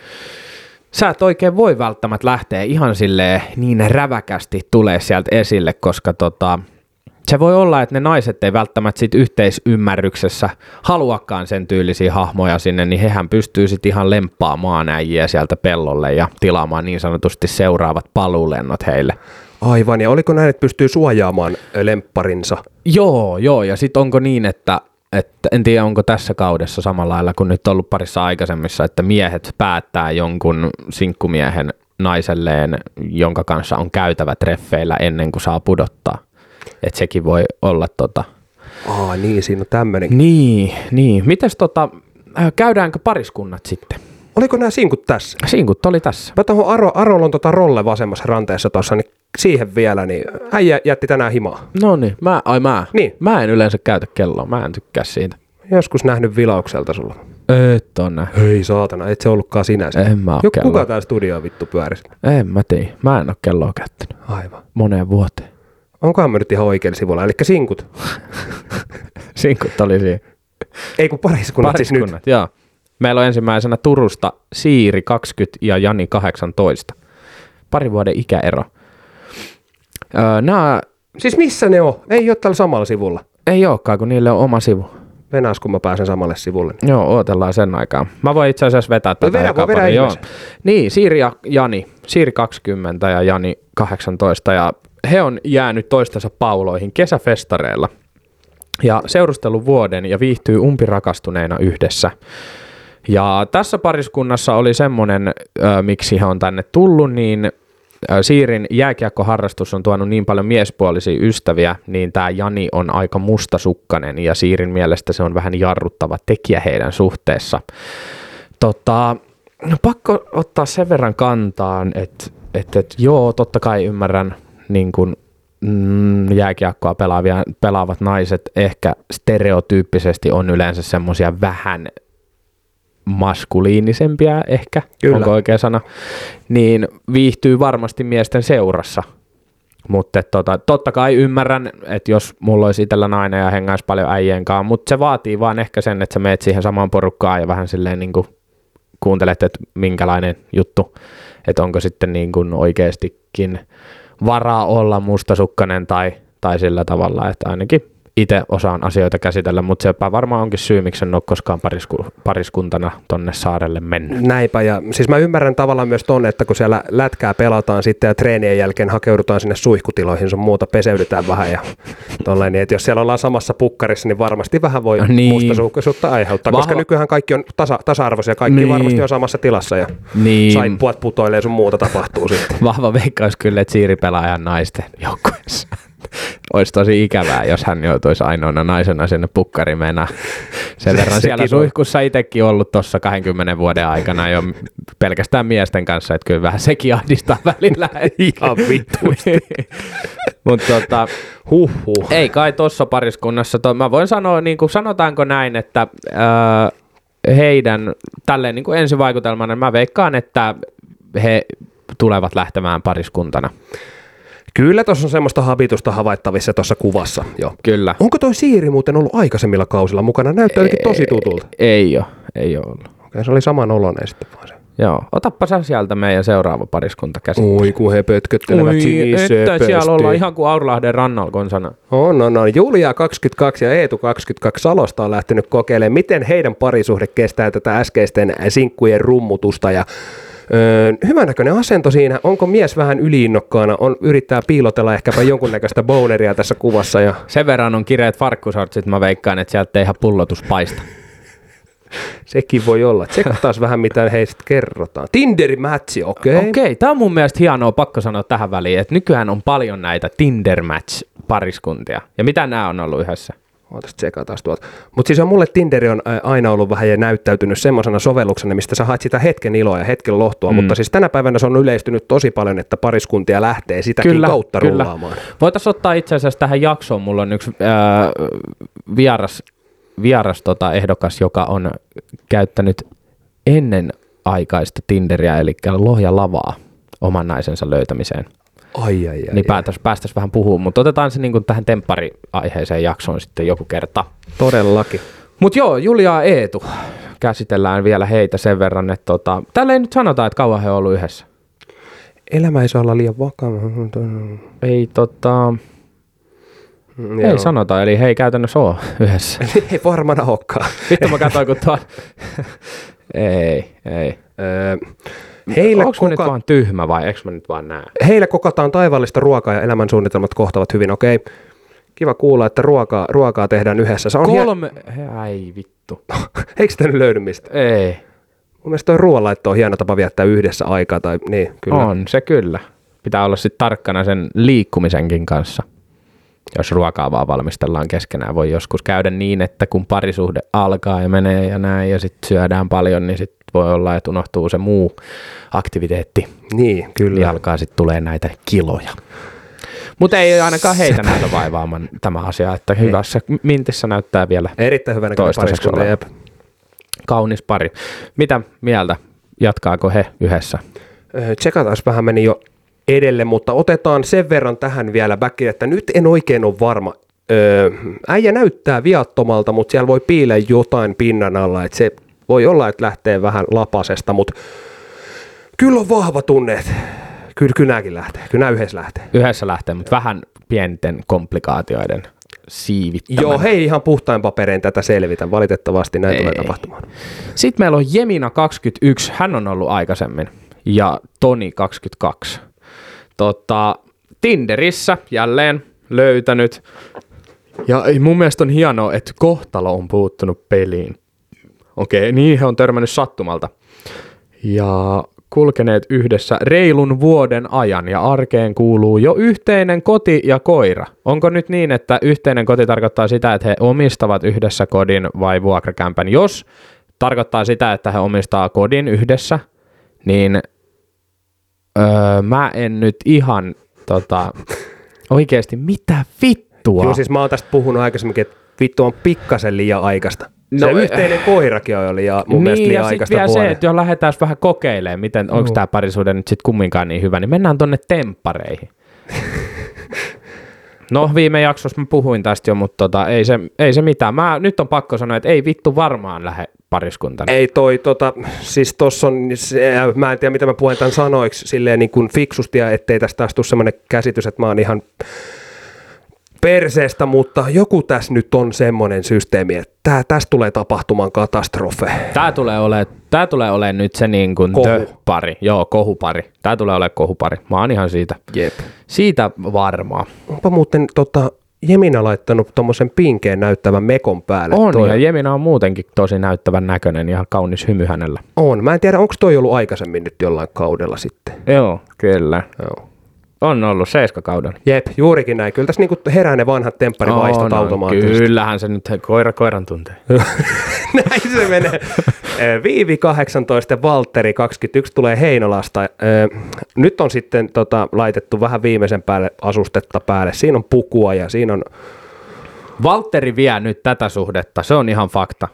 sä et oikein voi välttämättä lähteä ihan silleen niin räväkästi tulee sieltä esille, koska se voi olla, että ne naiset ei välttämättä sit yhteisymmärryksessä haluakaan sen tyylisiä hahmoja sinne, niin hehän pystyy sit ihan lemppaamaan äijiä sieltä pellolle ja tilaamaan niin sanotusti seuraavat paluulennot heille. Aivan, ja oliko näin, että pystyy suojaamaan lempparinsa? Joo, ja sit onko niin, että en tiedä, onko tässä kaudessa samalla lailla kuin nyt ollut parissa aikaisemmissa, että miehet päättää jonkun sinkkumiehen naiselleen, jonka kanssa on käytävä treffeillä ennen kuin saa pudottaa. Että sekin voi olla niin, siinä on tämmöinen. Niin. Mites käydäänkö pariskunnat sitten? Oliko nämä sinkut tässä? Sinkut oli tässä. Mä tuohon Arolla on rolle vasemmassa ranteessa tuossa, niin siihen vielä, niin äijä jätti tänään himaa. No niin, mä en yleensä käytä kelloa, mä en tykkää siitä. Joskus nähnyt vilaukselta sulla. Et on nähnyt. Hei saatana, et se ollutkaan sinä sen. En mä oo kelloa. Kuka täällä studioa vittu pyörisi? En mä tiedä, mä en oo kelloa käyttänyt. Aivan. Moneen vuoteen. Onkohan mä nyt ihan oikealla sivulla, eli sinkut. Sinkut oli siinä. Ei kun pariskunnat nyt. Joo. Meillä on ensimmäisenä Turusta Siiri 20 ja Jani 18. Pari vuoden ikäero. Siis missä ne on? Ei ole tällä samalla sivulla. Ei olekaan, kun niille on oma sivu. Venäs, kun mä pääsen samalle sivulle. Niin. Joo, ootellaan sen aikaan. Mä voin itse asiassa vetää tätä. Vedä joo. Niin, Siiri ja Jani. Siiri 20 ja Jani 18. Ja he on jäänyt toistensa pauloihin kesäfestareilla. Ja seurustellut vuoden ja viihtyy umpirakastuneena yhdessä. Ja tässä pariskunnassa oli semmoinen, miksi he on tänne tullut, niin Siirin jääkiekkoharrastus on tuonut niin paljon miespuolisia ystäviä, niin tämä Jani on aika mustasukkainen ja Siirin mielestä se on vähän jarruttava tekijä heidän suhteessa. No pakko ottaa sen verran kantaan, että joo, totta kai ymmärrän niin kuin jääkiekkoa pelaavat naiset ehkä stereotyyppisesti on yleensä semmoisia vähän maskuliinisempia ehkä, kyllä, onko oikea sana, niin viihtyy varmasti miesten seurassa. Mutta totta kai ymmärrän, että jos mulla olisi itsellä nainen ja hengäisi paljon äijien kanssa, mutta se vaatii vaan ehkä sen, että sä meet siihen samaan porukkaan ja vähän silleen niin kuin kuuntelet, että minkälainen juttu, että onko sitten niin kuin oikeastikin varaa olla mustasukkainen tai sillä tavalla, että ainakin itse osaan asioita käsitellä, mutta sepä varmaan onkin syy, miksi en ole koskaan pariskuntana tonne saarelle mennyt. Näinpä, ja siis mä ymmärrän tavallaan myös tonne, että kun siellä lätkää pelataan sitten ja treenien jälkeen hakeudutaan sinne suihkutiloihin, sun muuta peseydytään vähän ja tollain, että jos siellä ollaan samassa pukkarissa, niin varmasti vähän voi niin mustasukkaisuutta aiheuttaa, koska nykyään kaikki on tasa-arvoisia, kaikki niin varmasti on samassa tilassa ja niin saippuat putoilee ja sun muuta tapahtuu sitten. Vahva veikkaus kyllä, että Siiri pelaa ihan naisten joukkueessa. Olisi tosi ikävää, jos hän joutuisi ainoana naisena sinne pukkarimena. Sen verran siellä suihkussa itsekin ollut tuossa 20 vuoden aikana jo pelkästään miesten kanssa, että kyllä vähän sekin ahdistaa välillä. Ihan vittusti. Mutta ei kai tuossa pariskunnassa. Mä voin sanoa, niin kuin sanotaanko näin, että heidän tälleen niin kuin ensivaikutelmana mä veikkaan, että he tulevat lähtemään pariskuntana. Kyllä tuossa on semmoista habitusta havaittavissa tuossa kuvassa. Jo. Kyllä. Onko toi Siiri muuten ollut aikaisemmilla kausilla mukana? Näyttää jotenkin tosi tutulta. Ei ole ollut. Okei, se oli saman oloinen sitten vaan se. Joo, otappa sä sieltä meidän seuraava pariskunta käsittää. Oi kun he pötköttelevät sinisöpösti. Että siellä ollaan ihan kuin Auralahden rannalla konsana. On. Julia 22 ja Eetu 22 Salosta on lähtenyt kokeilemaan, miten heidän parisuhde kestää tätä äskeisten sinkkujen rummutusta ja hyvännäköinen asento siinä. Onko mies vähän yliinnokkaana? Yrittää piilotella ehkäpä jonkunnäköistä boneria tässä kuvassa. Ja sen verran on kireät farkkusortsit, mä veikkaan, että sieltä ei ihan pullotus paista. Sekin voi olla. Tsekataan vähän, mitä heistä kerrotaan. Tinder-matchi, okei. Okei, tää on mun mielestä hienoa, pakko sanoa tähän väliin, että nykyään on paljon näitä Tinder-match-pariskuntia. Ja mitä nämä on ollut yhdessä? Ootas tsekataan tuolta. Mutta siis on mulle Tinderi on aina ollut vähän ja näyttäytynyt semmoisena sovelluksena, mistä sä haet sitä hetken iloa ja hetken lohtua, mutta siis tänä päivänä se on yleistynyt tosi paljon, että pariskuntia lähtee sitäkin kyllä, kautta kyllä rullaamaan. Voitaisiin ottaa itse asiassa tähän jaksoon, mulla on yksi vieras ehdokas, joka on käyttänyt ennenaikaista Tinderiä, eli Lohjalavaa oman naisensa löytämiseen. Ai, niin päästäisiin vähän puhumaan, mutta otetaan se niin kuin tähän temppari-aiheeseen jaksoon sitten joku kerta. Todellakin. Mutta joo, Julia ja Eetu, käsitellään vielä heitä sen verran, että täällä ei nyt sanota, että kauan he on ollut yhdessä. Elämä ei saa olla liian vakava. Ei sanota, eli he ei käytännössä ole yhdessä. Ei varmana olekaan. Vittu mä katsoin, kun tuo ei. Onko mä nyt vaan tyhmä vai eikö mä nyt vaan näe? Heillä kokataan taivaallista ruokaa ja elämänsuunnitelmat kohtavat hyvin, okei. Kiva kuulla, että ruokaa tehdään yhdessä. Se on Ai vittu. Eikö sitä nyt löydy mistä? Ei. Mun mielestä toi ruoanlaitto on hieno tapa viettää yhdessä aikaa. Tai niin, kyllä. On se kyllä. Pitää olla sitten tarkkana sen liikkumisenkin kanssa. Jos ruokaa vaan valmistellaan keskenään, voi joskus käydä niin, että kun parisuhde alkaa ja menee ja näin ja sitten syödään paljon, niin sitten voi olla, että unohtuu se muu aktiviteetti. Niin, kyllä. Ja alkaa sitten tulee näitä kiloja. Mutta ei ainakaan heitä näitä vaivaamaan tämä asia, että hyvässä mintissä näyttää vielä erittäin hyvänä toistaiseksi olevan. Kaunis pari. Mitä mieltä? Jatkaako he yhdessä? Tsekataan, vähän meni jo edelle, mutta otetaan sen verran tähän vielä backiin, että nyt en oikein ole varma. Äijä näyttää viattomalta, mutta siellä voi piileä jotain pinnan alla, että se voi olla, että lähtee vähän lapasesta, mutta kyllä on vahva tunne, että kyllä nämäkin lähtee, kyllä nämä yhdessä lähtee. Yhdessä lähtee, mutta vähän pienten komplikaatioiden siivittämään. Joo, hei ihan puhtain paperein tätä selvitän, valitettavasti näin tulee tapahtumaan. Sitten meillä on Jemina 21, hän on ollut aikaisemmin, ja Toni 22. Tinderissä jälleen löytänyt, ja mun mielestä on hienoa, että kohtalo on puuttunut peliin. Okei, niin he on törmännyt sattumalta. Ja kulkeneet yhdessä reilun vuoden ajan, ja arkeen kuuluu jo yhteinen koti ja koira. Onko nyt niin, että yhteinen koti tarkoittaa sitä, että he omistavat yhdessä kodin vai vuokrakämpän? Jos tarkoittaa sitä, että he omistaa kodin yhdessä, niin mä en nyt ihan oikeasti mitä vittua. Joo, siis mä oon tästä puhunut aikaisemminkin, että vittu on pikkasen liian aikaista. Se no, yhteinen koirakin oli ja mun mielestä liian aikaista puolella. Niin ja sitten vielä se, että jos lähdetään vähän kokeilemaan, miten, onko tämä parisuuden nyt sitten kumminkaan niin hyvä, niin mennään tonne temppareihin. No viime jaksossa mä puhuin tästä jo, mutta ei se mitään. Nyt on pakko sanoa, että ei vittu varmaan lähde pariskuntana. Ei toi, siis tossa on, mä en tiedä mitä mä puhun tämän sanoiksi silleen niin kuin fiksusti ja ettei tästä taas tule semmoinen käsitys, että mä oon ihan perseestä, mutta joku tässä nyt on semmoinen systeemi, että tästä tulee tapahtumaan katastrofe. Tää tulee olemaan nyt se niin kuin pari. Joo, kohupari. Tää tulee olemaan kohupari. Mä oon ihan siitä. Jep. Siitä varmaa. Onpa muuten Jemina laittanut tommosen pinkeen näyttävän mekon päälle. On ja Jemina on muutenkin tosi näyttävän näköinen ja kaunis hymy hänellä. On. Mä en tiedä, onko toi ollut aikaisemmin nyt jollain kaudella sitten. Joo, kyllä. Joo. On ollut 7 kauden. Jep, juurikin näin. Kyllä tässä niinku herää ne vanhat tempparit vaistot automaattisesti. Kyllähän se nyt koira koiran tuntee. Näin se menee. Viivi 18 ja Valtteri 21 tulee Heinolasta. Nyt on sitten laitettu vähän viimeisen päälle asustetta päälle. Siinä on pukua ja siinä on... Valtteri vie nyt tätä suhdetta, se on ihan fakta.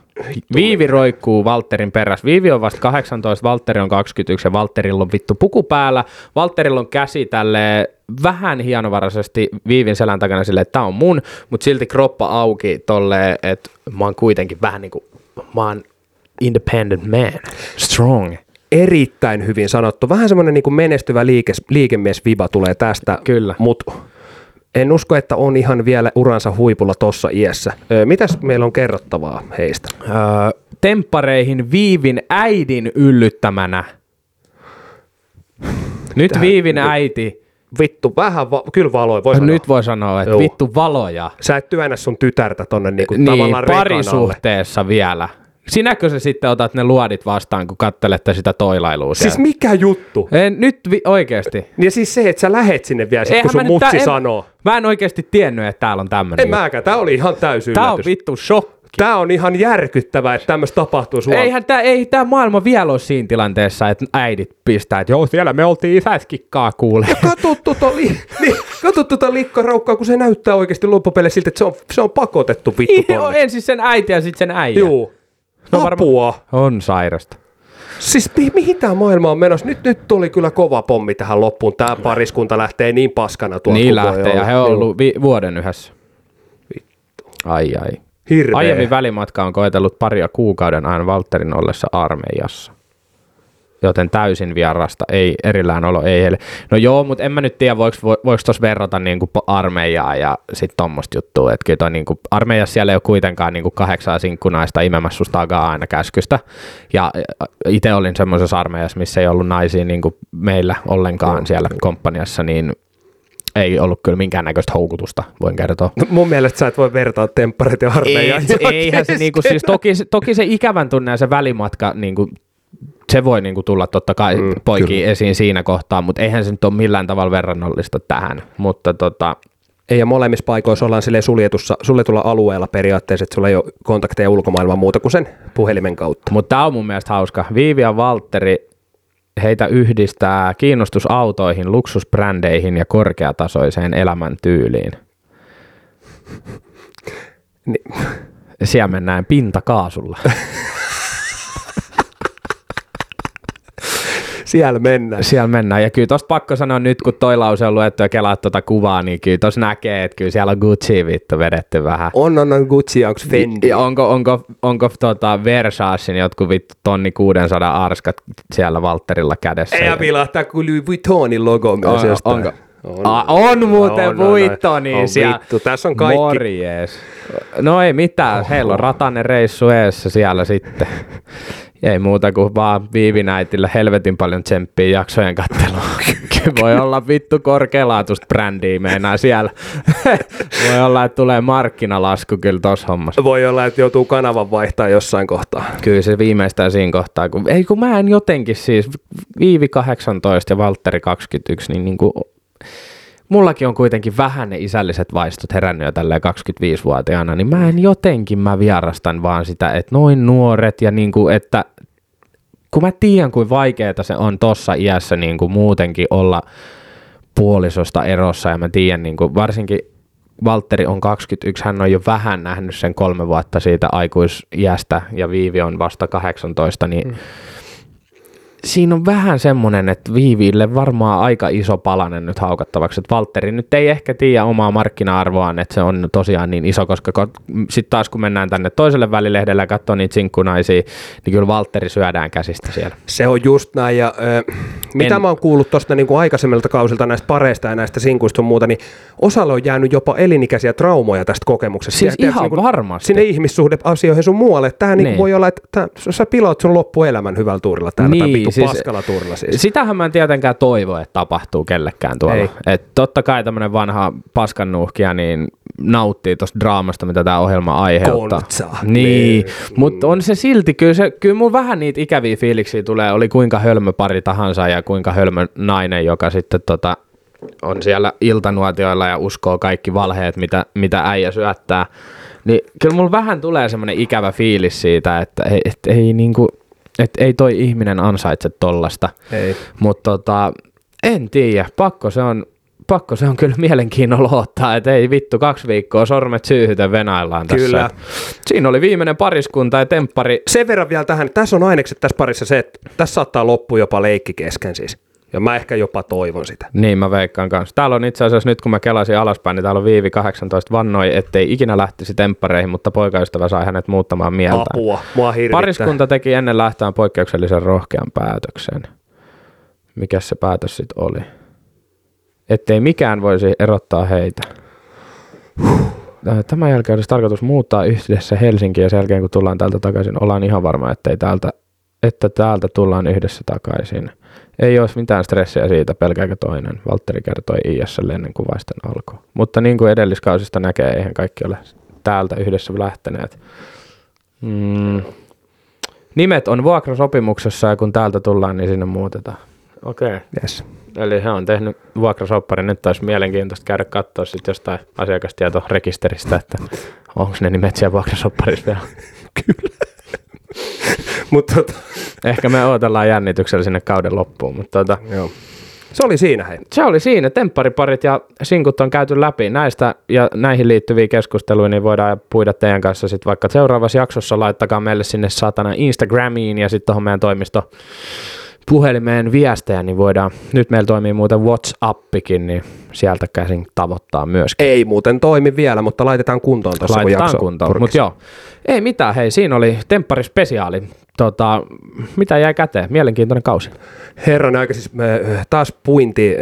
Viivi roikkuu Valtterin perässä. Viivi on vasta 18, Valtteri on 21 ja Valtterilla on vittu puku päällä. Valtterilla on käsi tälleen vähän hienovaraisesti Viivin selän takana silleen, että tää on mun, mutta silti kroppa auki tolleen, että mä oon kuitenkin vähän niinku, mä oon independent man, strong. Erittäin hyvin sanottu. Vähän semmoinen niinku menestyvä liikemiesviba tulee tästä. Kyllä. Mut en usko, että on ihan vielä uransa huipulla tuossa iässä. Mitäs meillä on kerrottavaa heistä? Temppareihin Viivin äidin yllyttämänä. Nyt Viivin äiti. Vittu, vähän kyllä valoi. Nyt voi sanoa, että vittu valoja. Sä et työnnä sun tytärtä tonne niinku tavallaan rekan alle. Niin, parisuhteessa vielä. Sinäkö se sitten otat ne luodit vastaan, kun kattelette sitä toilailua siellä? Siis mikä juttu? Oikeasti. Ja siis se, että sä lähet sinne vielä, kun sun mutsi sanoo. Mä en oikeasti tiennyt, että täällä on tämmöinen. En mäkään, tää oli ihan täysi yllätys. Tää on vittu shokki. Tää on ihan järkyttävää, että tämmöistä tapahtuu Suomessa. Ei tää maailma vielä ole siinä tilanteessa, että äidit pistää, että joo, siellä me oltiin isäskikkaa kuulee. Ja katsottu tota likkoraukkaa, kun se näyttää oikeasti loppupeleissä siltä, että se on pakotettu vittu tonne. Ensin sen äiti ja sitten sen äijä. Joo. No apua! On sairasta. Siis mihin tämä maailma on menossa? Nyt tuli kyllä kova pommi tähän loppuun. Tämä pariskunta lähtee niin paskana tuolla. Niin lähtee ja he on ollut vuoden yhdessä. Vittu. Ai. Hirveä. Aiemmin välimatka on koetellut paria kuukauden ajan Valtterin ollessa armeijassa. Joten täysin vierasta, ei erillään olo, ei heille. No joo, mutta en mä nyt tiedä, voiko tuossa verrata niinku armeijaa ja sit tommoista juttua. Että kyllä toi niinku, armeijassa siellä ei ole kuitenkaan niinku 8 sinkkunaista imemässä susta agaa aina käskystä. Ja itse olin semmoisessa armeijassa, missä ei ollut naisia niinku meillä ollenkaan siellä komppaniassa, niin ei ollut kyllä minkäännäköistä houkutusta, voin kertoa. No, mun mielestä sä et voi vertaa tempparit ja armeijaa. Eihän se niinku, siis toki se ikävän tunne ja se välimatka niinku, se voi niinku tulla totta kai poikiin kyllä esiin siinä kohtaa, mutta eihän se nyt ole millään tavalla verrannollista tähän. Mutta Ei, ja molemmissa paikoissa ollaan suljetulla alueella periaatteessa, että sulla ei ole kontakteja ulkomaailmaan muuta kuin sen puhelimen kautta. Mutta tämä on mun mielestä hauska. Viivi ja Valtteri, heitä yhdistää kiinnostus autoihin, luksusbrändeihin ja korkeatasoiseen elämäntyyliin. Siellä mennään pintakaasulla. Siellä mennään. Ja kyllä tosta pakko sanoa nyt, kun toi lause on luettu ja kelaat tuota kuvaa, niin kyllä tossa näkee, että kyllä siellä on Gucci vittu vedetty vähän. On Gucci, onko Fendi? Onko Versace, niin jotkut vittu 1,600 arskat siellä Valtterilla kädessä. Ei vilahtaa kuin Louis Vuittonin logo myös jostain. On muuten Vuittonin siellä. Vittu, tässä on kaikki. Morjes. No ei mitään, heillä on ratainen reissu eessä siellä sitten. Ei muuta kuin vaan Viivinäitillä helvetin paljon tsemppiä jaksojen kattelua. Voi olla vittu korkealaatuista brändiä meinaa siellä. Voi olla, että tulee markkinalasku kyllä tossa hommassa. Voi olla, että joutuu kanavan vaihtaa jossain kohtaa. Kyllä se viimeistään siinä kohtaa. Kun mä en jotenkin siis, Viivi 18 ja Valtteri 21, niin niinku... Mullakin on kuitenkin vähän ne isälliset vaistot herännyt jo tälleen 25-vuotiaana, niin mä vierastan vaan sitä, että noin nuoret ja niinku, että kun mä tiedän, kuin vaikeeta se on tossa iässä niinku muutenkin olla puolisosta erossa ja mä tiedän niinku varsinkin Valtteri on 21, hän on jo vähän nähnyt sen 3 vuotta siitä aikuisiästä ja Viivi on vasta 18, niin siinä on vähän semmoinen, että Viiville varmaan aika iso palanen nyt haukattavaksi, että Valtteri nyt ei ehkä tiedä omaa markkina-arvoaan, että se on tosiaan niin iso, koska sitten taas kun mennään tänne toiselle välilehdelle ja katsoo niitä sinkkunaisia, niin kyllä Valtteri syödään käsistä siellä. Se on just näin, ja mitä mä oon kuullut tuosta niin kuin aikaisemmilta kausilta näistä pareista ja näistä sinkuista ja muuta, niin osalle on jäänyt jopa elinikäisiä traumoja tästä kokemuksesta. Siis ihan niin varmasti. Sinne ihmissuhdeasioihin sun muualle, että niin niin voi olla, että sä pilaat sun loppuelämän hyvällä tuurilla täällä niin. Siis, paskalla turla siis. Sitähän mä en tietenkään toivo, että tapahtuu kellekään tuolla. Et totta kai tämmönen vanha paskannuuhkija niin nauttii tosta draamasta, mitä tää ohjelma aiheuttaa. Niin, mutta on se silti, kyllä mun vähän niitä ikäviä fiiliksiä tulee, oli kuinka hölmö pari tahansa ja kuinka hölmö nainen, joka sitten on siellä iltanuotioilla ja uskoo kaikki valheet, mitä äijä syöttää. Niin kyllä mulla vähän tulee semmonen ikävä fiilis siitä, että ei niinku... Että ei toi ihminen ansaitse tollasta, mutta en tiedä, pakko se on kyllä mielenkiinnolla ottaa, että ei vittu 2 viikkoa sormet syyhyten venaillaan tässä. Kyllä. Siinä oli viimeinen pariskunta ja temppari. Sen verran vielä tähän, tässä on ainekset tässä parissa se, että tässä saattaa loppua jopa leikki kesken siis. Ja mä ehkä jopa toivon sitä. Niin, mä veikkaan kanssa. Täällä on itse asiassa nyt, kun mä kelasin alaspäin, niin täällä on Viivi 18 vannoi, ettei ikinä lähtisi temppareihin, mutta poikaystävä sai hänet muuttamaan mieltään. Apua, mua hirvittää. Pariskunta teki ennen lähtöään poikkeuksellisen rohkean päätöksen. Mikäs se päätös sitten oli? Ettei mikään voisi erottaa heitä. Tämän jälkeen olisi tarkoitus muuttaa yhdessä Helsinkiin ja sen jälkeen, kun tullaan täältä takaisin, ollaan ihan varma, että täältä tullaan yhdessä takaisin. Ei olisi mitään stressiä siitä, pelkääkö toinen, Valtteri kertoi ISL ennen kuvaisten alkua. Mutta niin kuin edelliskausista näkee, eihän kaikki ole täältä yhdessä lähteneet. Nimet on vuokrasopimuksessa ja kun täältä tullaan, niin sinne muutetaan. Okei. Yes. Eli he on tehnyt vuokrasopparin. Nyt olisi mielenkiintoista käydä katsoa sitten jostain asiakastietorekisteristä, että onko ne nimet siellä vuokrasopparissa vielä. Kyllä. Ehkä me odotellaan jännityksellä sinne kauden loppuun. Mutta joo. Se oli siinä hei. Se oli siinä. Temppariparit ja sinkut on käyty läpi. Näistä ja näihin liittyviä keskusteluja niin voidaan puida teidän kanssa sitten vaikka seuraavassa jaksossa. Laittakaa meille sinne satana Instagramiin ja sitten tuohon meidän toimisto puhelimeen viestejä, niin voidaan, nyt meillä toimii muuten WhatsAppikin, niin sieltä käsin tavoittaa myöskin. Ei muuten toimi vielä, mutta laitetaan kuntoon tuossa kun jakso. Laitetaan kuntoon, mutta joo. Ei mitään, hei, siinä oli tempparispesiaali. Mitä jäi käteen? Mielenkiintoinen kausi. Herran aika, siis taas puinti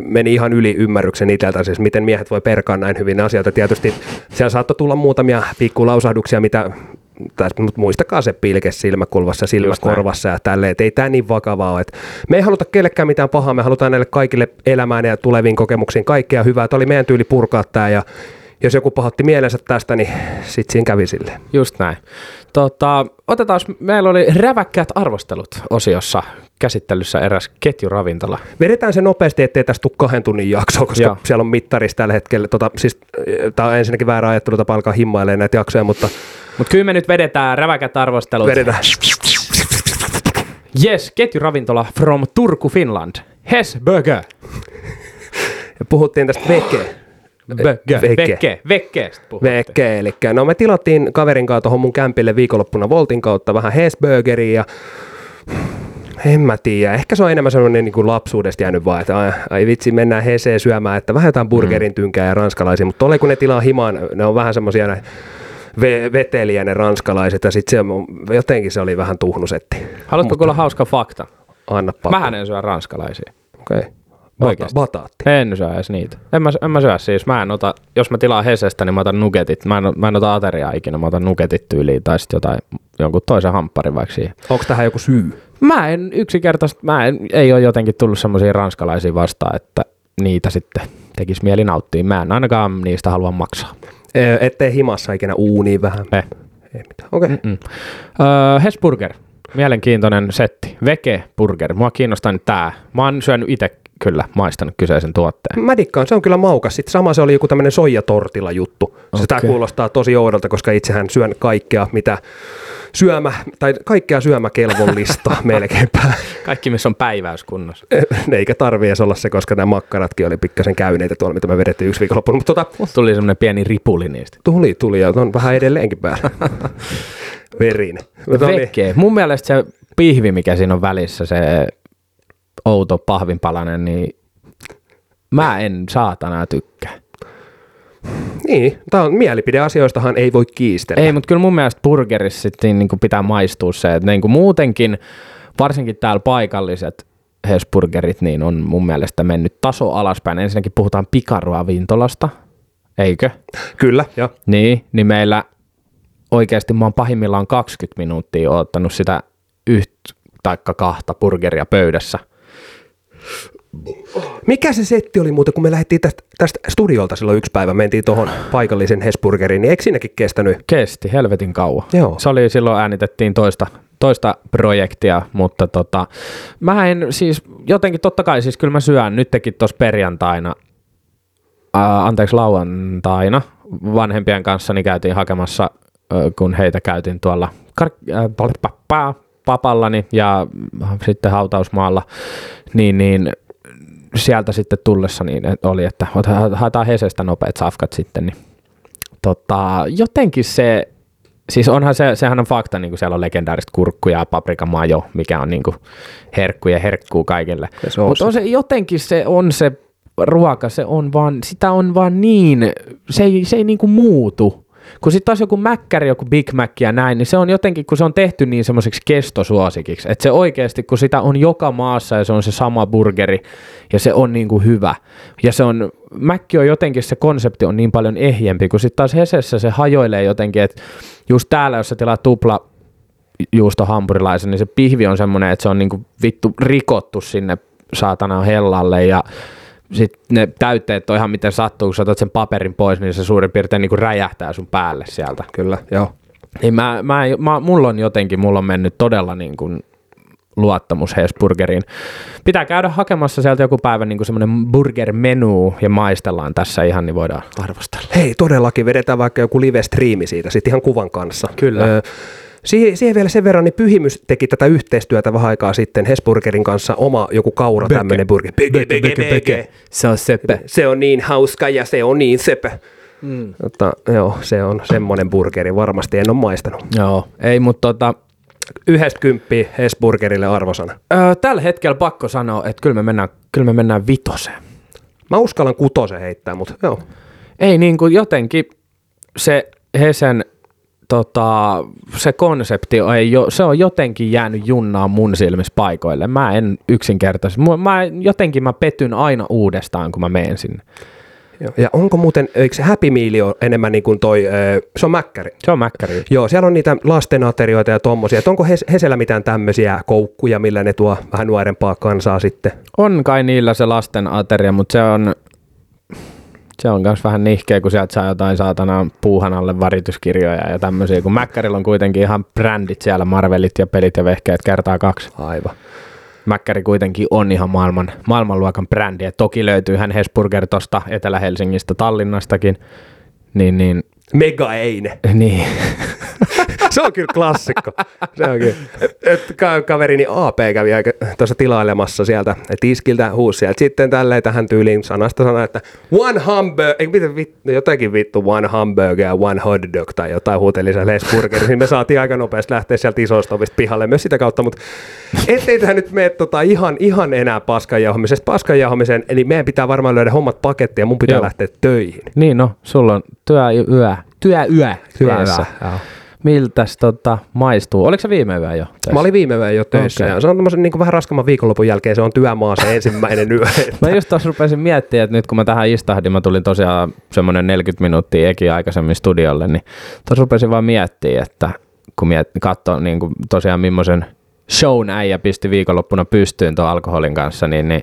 meni ihan yli ymmärryksen itseltä, siis miten miehet voi perkaa näin hyvin asioita. Tietysti siellä saattoi tulla muutamia pikkulausahduksia, mitä... Mutta muistakaa se pilke silmäkulvassa, silmäkorvassa ja tälleen, että ei tämä niin vakavaa ole. Me ei haluta kellekään mitään pahaa, me halutaan näille kaikille elämään ja tuleviin kokemuksiin kaikkea hyvää. Tämä oli meidän tyyli purkaa tämä ja jos joku pahoitti mielensä tästä, niin sitten siinä kävi silleen. Just näin. Otetaan, meillä oli räväkkäät arvostelut osiossa käsittelyssä eräs ketjuravintola. Vedetään se nopeasti, ettei tästä tule 2 tunnin jaksoa, koska joo, siellä on mittarissa tällä hetkellä. Siis, tämä on ensinnäkin väärä ajattelutapa alkaa himmailemaan näitä jaksoja, mutta... Mutta kyllä me nyt vedetään räväkät arvostelut. Vedetään. Yes, ketjuravintola from Turku, Finland. Hesburger. Puhuttiin tästä Veke, eli no me tilattiin kaverin kanssa tuohon mun kämpille viikonloppuna Voltin kautta vähän Hesburgeria ja en mä tiedä, ehkä se on enemmän sellainen niin kuin lapsuudesta jäänyt vaan, että ai vitsi mennään Heseen syömään, että vähän jotain burgerin tynkää ja ranskalaisia, mutta tolle kun ne tilaa himaan, ne on vähän semmoisia näin veteliä ne ranskalaiset ja sit se jotenkin se oli vähän tuhnusetti. Haluatko kuulla hauska fakta? Anna pakko. Mähän en syö ranskalaisia. Okei. Okay. Bataatti. En syö edes niitä. En mä syö siis. Mä en ota, jos mä tilaan Hesestä, niin mä otan nugetit. Mä en ota ateriaa ikinä, mä otan nugetit tyyliin tai sitten jotain, jonkun toisen hampparin vaikka siihen. Onko tähän joku syy? Ei ole jotenkin tullut semmoisia ranskalaisia vastaan, että niitä sitten tekisi mieli nauttia. Mä en ainakaan niistä halua maksaa. Ettei himassa ikinä uuniin vähän. Ei mitään. Okei. Okay. Hesburger. Mielenkiintoinen setti. Vege burger. Mua kiinnostaa nyt tää. Mä oon syönyt itse kyllä maistanut kyseisen tuotteen. Mä dikkaan, se on kyllä maukas. Sitten sama se oli joku tämmöinen soijatortilla juttu. Sitä kuulostaa tosi oudolta, koska itsehän syön kaikkea, mitä kaikkea syömäkelvollista melkeinpä. Kaikki, missä on päiväys kunnossa. Eikä tarvii edes olla se, koska nämä makkaratkin oli pikkasen käyneitä tuolla, mitä me vedettiin yksi viikonloppu. Mutta tuli semmoinen pieni ripuli niistä. Tuli ja on vähän edelleenkin päällä. Verin. Vekeä. Mun mielestä se pihvi, mikä siinä on välissä, se outo pahvinpalanen, niin mä en saatana tykkää. Niin, tää on mielipideasioistahan ei voi kiistellä. Ei, mutta kyllä mun mielestä burgerissa niinku pitää maistua se, että niinku muutenkin, varsinkin täällä paikalliset Hesburgerit, niin on mun mielestä mennyt taso alaspäin. Ensinnäkin puhutaan pikaruovintolasta, eikö? Kyllä, joo. Niin meillä oikeasti mä oon pahimmillaan 20 minuuttia odottanut sitä yhtä tai kahta burgeria pöydässä. Mikä se setti oli muuten, kun me lähdettiin tästä studiolta silloin yksi päivä, mentiin tuohon paikallisen Hesburgeriin, niin eikö siinäkin kestänyt? Kesti helvetin kauan. Joo. Se oli silloin, äänitettiin toista projektia, mutta mä en siis jotenkin totta kai, siis kyllä mä syön nytkin tuossa lauantaina vanhempien kanssa niin käytiin hakemassa, kun heitä käytiin tuolla papallani ja sitten hautausmaalla, niin sieltä sitten tullessa niin oli, että haetaan Hesestä nopeat safkat sitten. Niin. Jotenkin se, siis onhan sehän on fakta, niin kuin siellä on legendaarista kurkkuja ja paprikamajo, mikä on niin kuin herkku ja herkkuu kaikille. Mutta on se jotenkin se ruoka, sitä on vaan niin, se ei niin kuin muutu. Kun sitten taas joku mäkkäri, joku Big Mac ja näin, niin se on jotenkin, kun se on tehty niin semmoiseksi kestosuosikiksi, että se oikeasti, kun sitä on joka maassa ja se on se sama burgeri ja se on niin kuin hyvä. Ja se on, Mäkki on jotenkin, se konsepti on niin paljon ehjempi, kun sitten taas Hesessä se hajoilee jotenkin, että just täällä, jos sä tilaat tuplajuustohampurilaisen, niin se pihvi on semmoinen, että se on niin kuin vittu rikottu sinne saatana hellalle ja sitten ne täytteet on ihan miten sattuu, kun sä otat sen paperin pois, niin se suurin piirtein niin kuin räjähtää sun päälle sieltä. Kyllä, joo. Niin mulla on mennyt todella niin kuin luottamus Hesburgeriin. Pitää käydä hakemassa sieltä joku päivä niin kuin semmoinen burger-menu ja maistellaan tässä ihan, niin voidaan arvostella. Hei, todellakin vedetään vaikka joku live-striimi siitä, sitten ihan kuvan kanssa. Kyllä. Siihen vielä sen verran, niin Pyhimys teki tätä yhteistyötä vähän aikaa sitten Hesburgerin kanssa, oma joku kaura tämmöinen burger. Beke. Se on söpö. Se on niin hauska ja se on niin söpö. Mm. Joo, se on semmoinen burgeri, varmasti en ole maistanut. Joo, ei, mutta 1 Hesburgerille arvosana. Tällä hetkellä pakko sanoa, että kyllä me mennään 5. Mä uskallan 6 heittää, mutta joo. Ei niin kuin jotenkin se Hesen... se konsepti se on jotenkin jäänyt junnaa mun silmissä paikoille. Mä en yksinkertaisesti, mä petyn aina uudestaan, kun mä menen sinne. Joo. Ja onko muuten, eikö se Happy Meal enemmän niin kuin toi, se on mäkkäri? Se on mäkkäri. Joo, siellä on niitä lastenaterioita ja tommosia. Et onko Hesellä mitään tämmöisiä koukkuja, millä ne tuo vähän nuorempaa kansaa sitten? On kai niillä se lastenateria, mutta se on myös vähän nihkeä, kun sieltä saa jotain saatanaan puuhan alle varituskirjoja ja tämmöisiä, kun Mäkkärillä on kuitenkin ihan brändit siellä, Marvelit ja pelit ja vehkeet 2x. Aivan. Mäkkäri kuitenkin on ihan maailmanluokan brändi, ja toki löytyyhän Hesburger tuosta Etelä-Helsingistä, Tallinnastakin, niin... Mega Eine. Niin. Se on kyllä klassikko. Se on kyllä. Kaverini AP kävi tuossa tilailemassa sieltä tiskiltä, huusi sieltä sitten tälleen tähän tyyliin sanasta sana, että one hamburger, ei miten vittu, jotakin vittu one hamburger, one hot dog tai jotain huutellisella Hesburgerissa, niin me saatiin aika nopeasti lähteä sieltä isosta ovista pihalle myös sitä kautta, mutta ettei tähän nyt mene ihan enää paskanjauhamiseen, eli meidän pitää varmaan löydä hommat pakettiin ja mun pitää lähteä töihin. Niin no, sulla on työyö. Miltäs maistuu? Oliko se viime yö jo töissä? Mä olin viime yö jo töissä. Okay. Se on tommosen niin kuin vähän raskamman viikonlopun jälkeen, se on työmaa se ensimmäinen yö. Mä just taas rupesin miettimään, että nyt kun mä tähän istahdin, mä tulin tosiaan semmoinen 40 minuuttia Ekin aikaisemmin studiolle, niin taas rupesin vaan miettimään, että kun katsoin niin kuin tosiaan millaisen shown äijä pisti viikonloppuna pystyyn tuon alkoholin kanssa, niin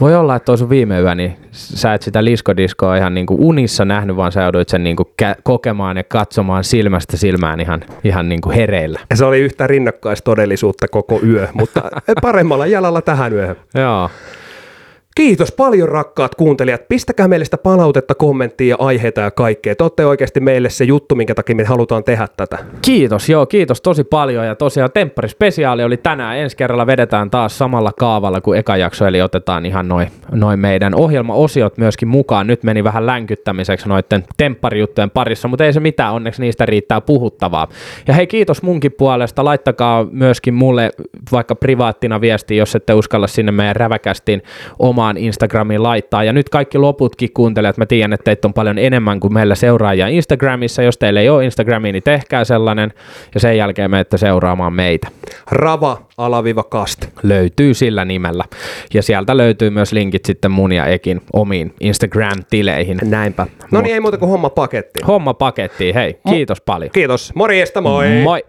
voi olla, että toi sun viime yö, niin sä et sitä liskodiskoa ihan niinku unissa nähnyt, vaan sä jouduit sen niinku kokemaan ja katsomaan silmästä silmään ihan niinku hereillä. Ja se oli yhtä rinnakkaistodellisuutta koko yö, mutta paremmalla jalalla tähän yöhön. Joo. Kiitos paljon rakkaat kuuntelijat. Pistäkää meille sitä palautetta, kommenttia ja aiheita ja kaikkea. Te olette oikeasti meille se juttu, minkä takia me halutaan tehdä tätä. Kiitos, joo, kiitos tosi paljon. Ja tosiaan tempparispesiaali oli tänään. Ensi kerralla vedetään taas samalla kaavalla kuin eka jakso, eli otetaan ihan noi meidän ohjelmaosiot myöskin mukaan. Nyt meni vähän länkyttämiseksi noiden tempparijuttujen parissa, mutta ei se mitään, onneksi niistä riittää puhuttavaa. Ja hei, kiitos munkin puolesta. Laittakaa myöskin mulle vaikka privaattina viesti, jos ette uskalla sinne meidän räväkästiin omaa Instagramiin laittaa. Ja nyt kaikki loputkin kuuntelijat, mä tiedän, että teitä on paljon enemmän kuin meillä seuraajia Instagramissa. Jos teillä ei ole Instagramia, niin tehkää sellainen ja sen jälkeen menette seuraamaan meitä. Rava_kast löytyy sillä nimellä. Ja sieltä löytyy myös linkit sitten mun ja Ekin omiin Instagram-tileihin. Näinpä. No niin, ei muuta kuin homma pakettiin. Hei, kiitos paljon. Kiitos. Morjesta, moi! Moi!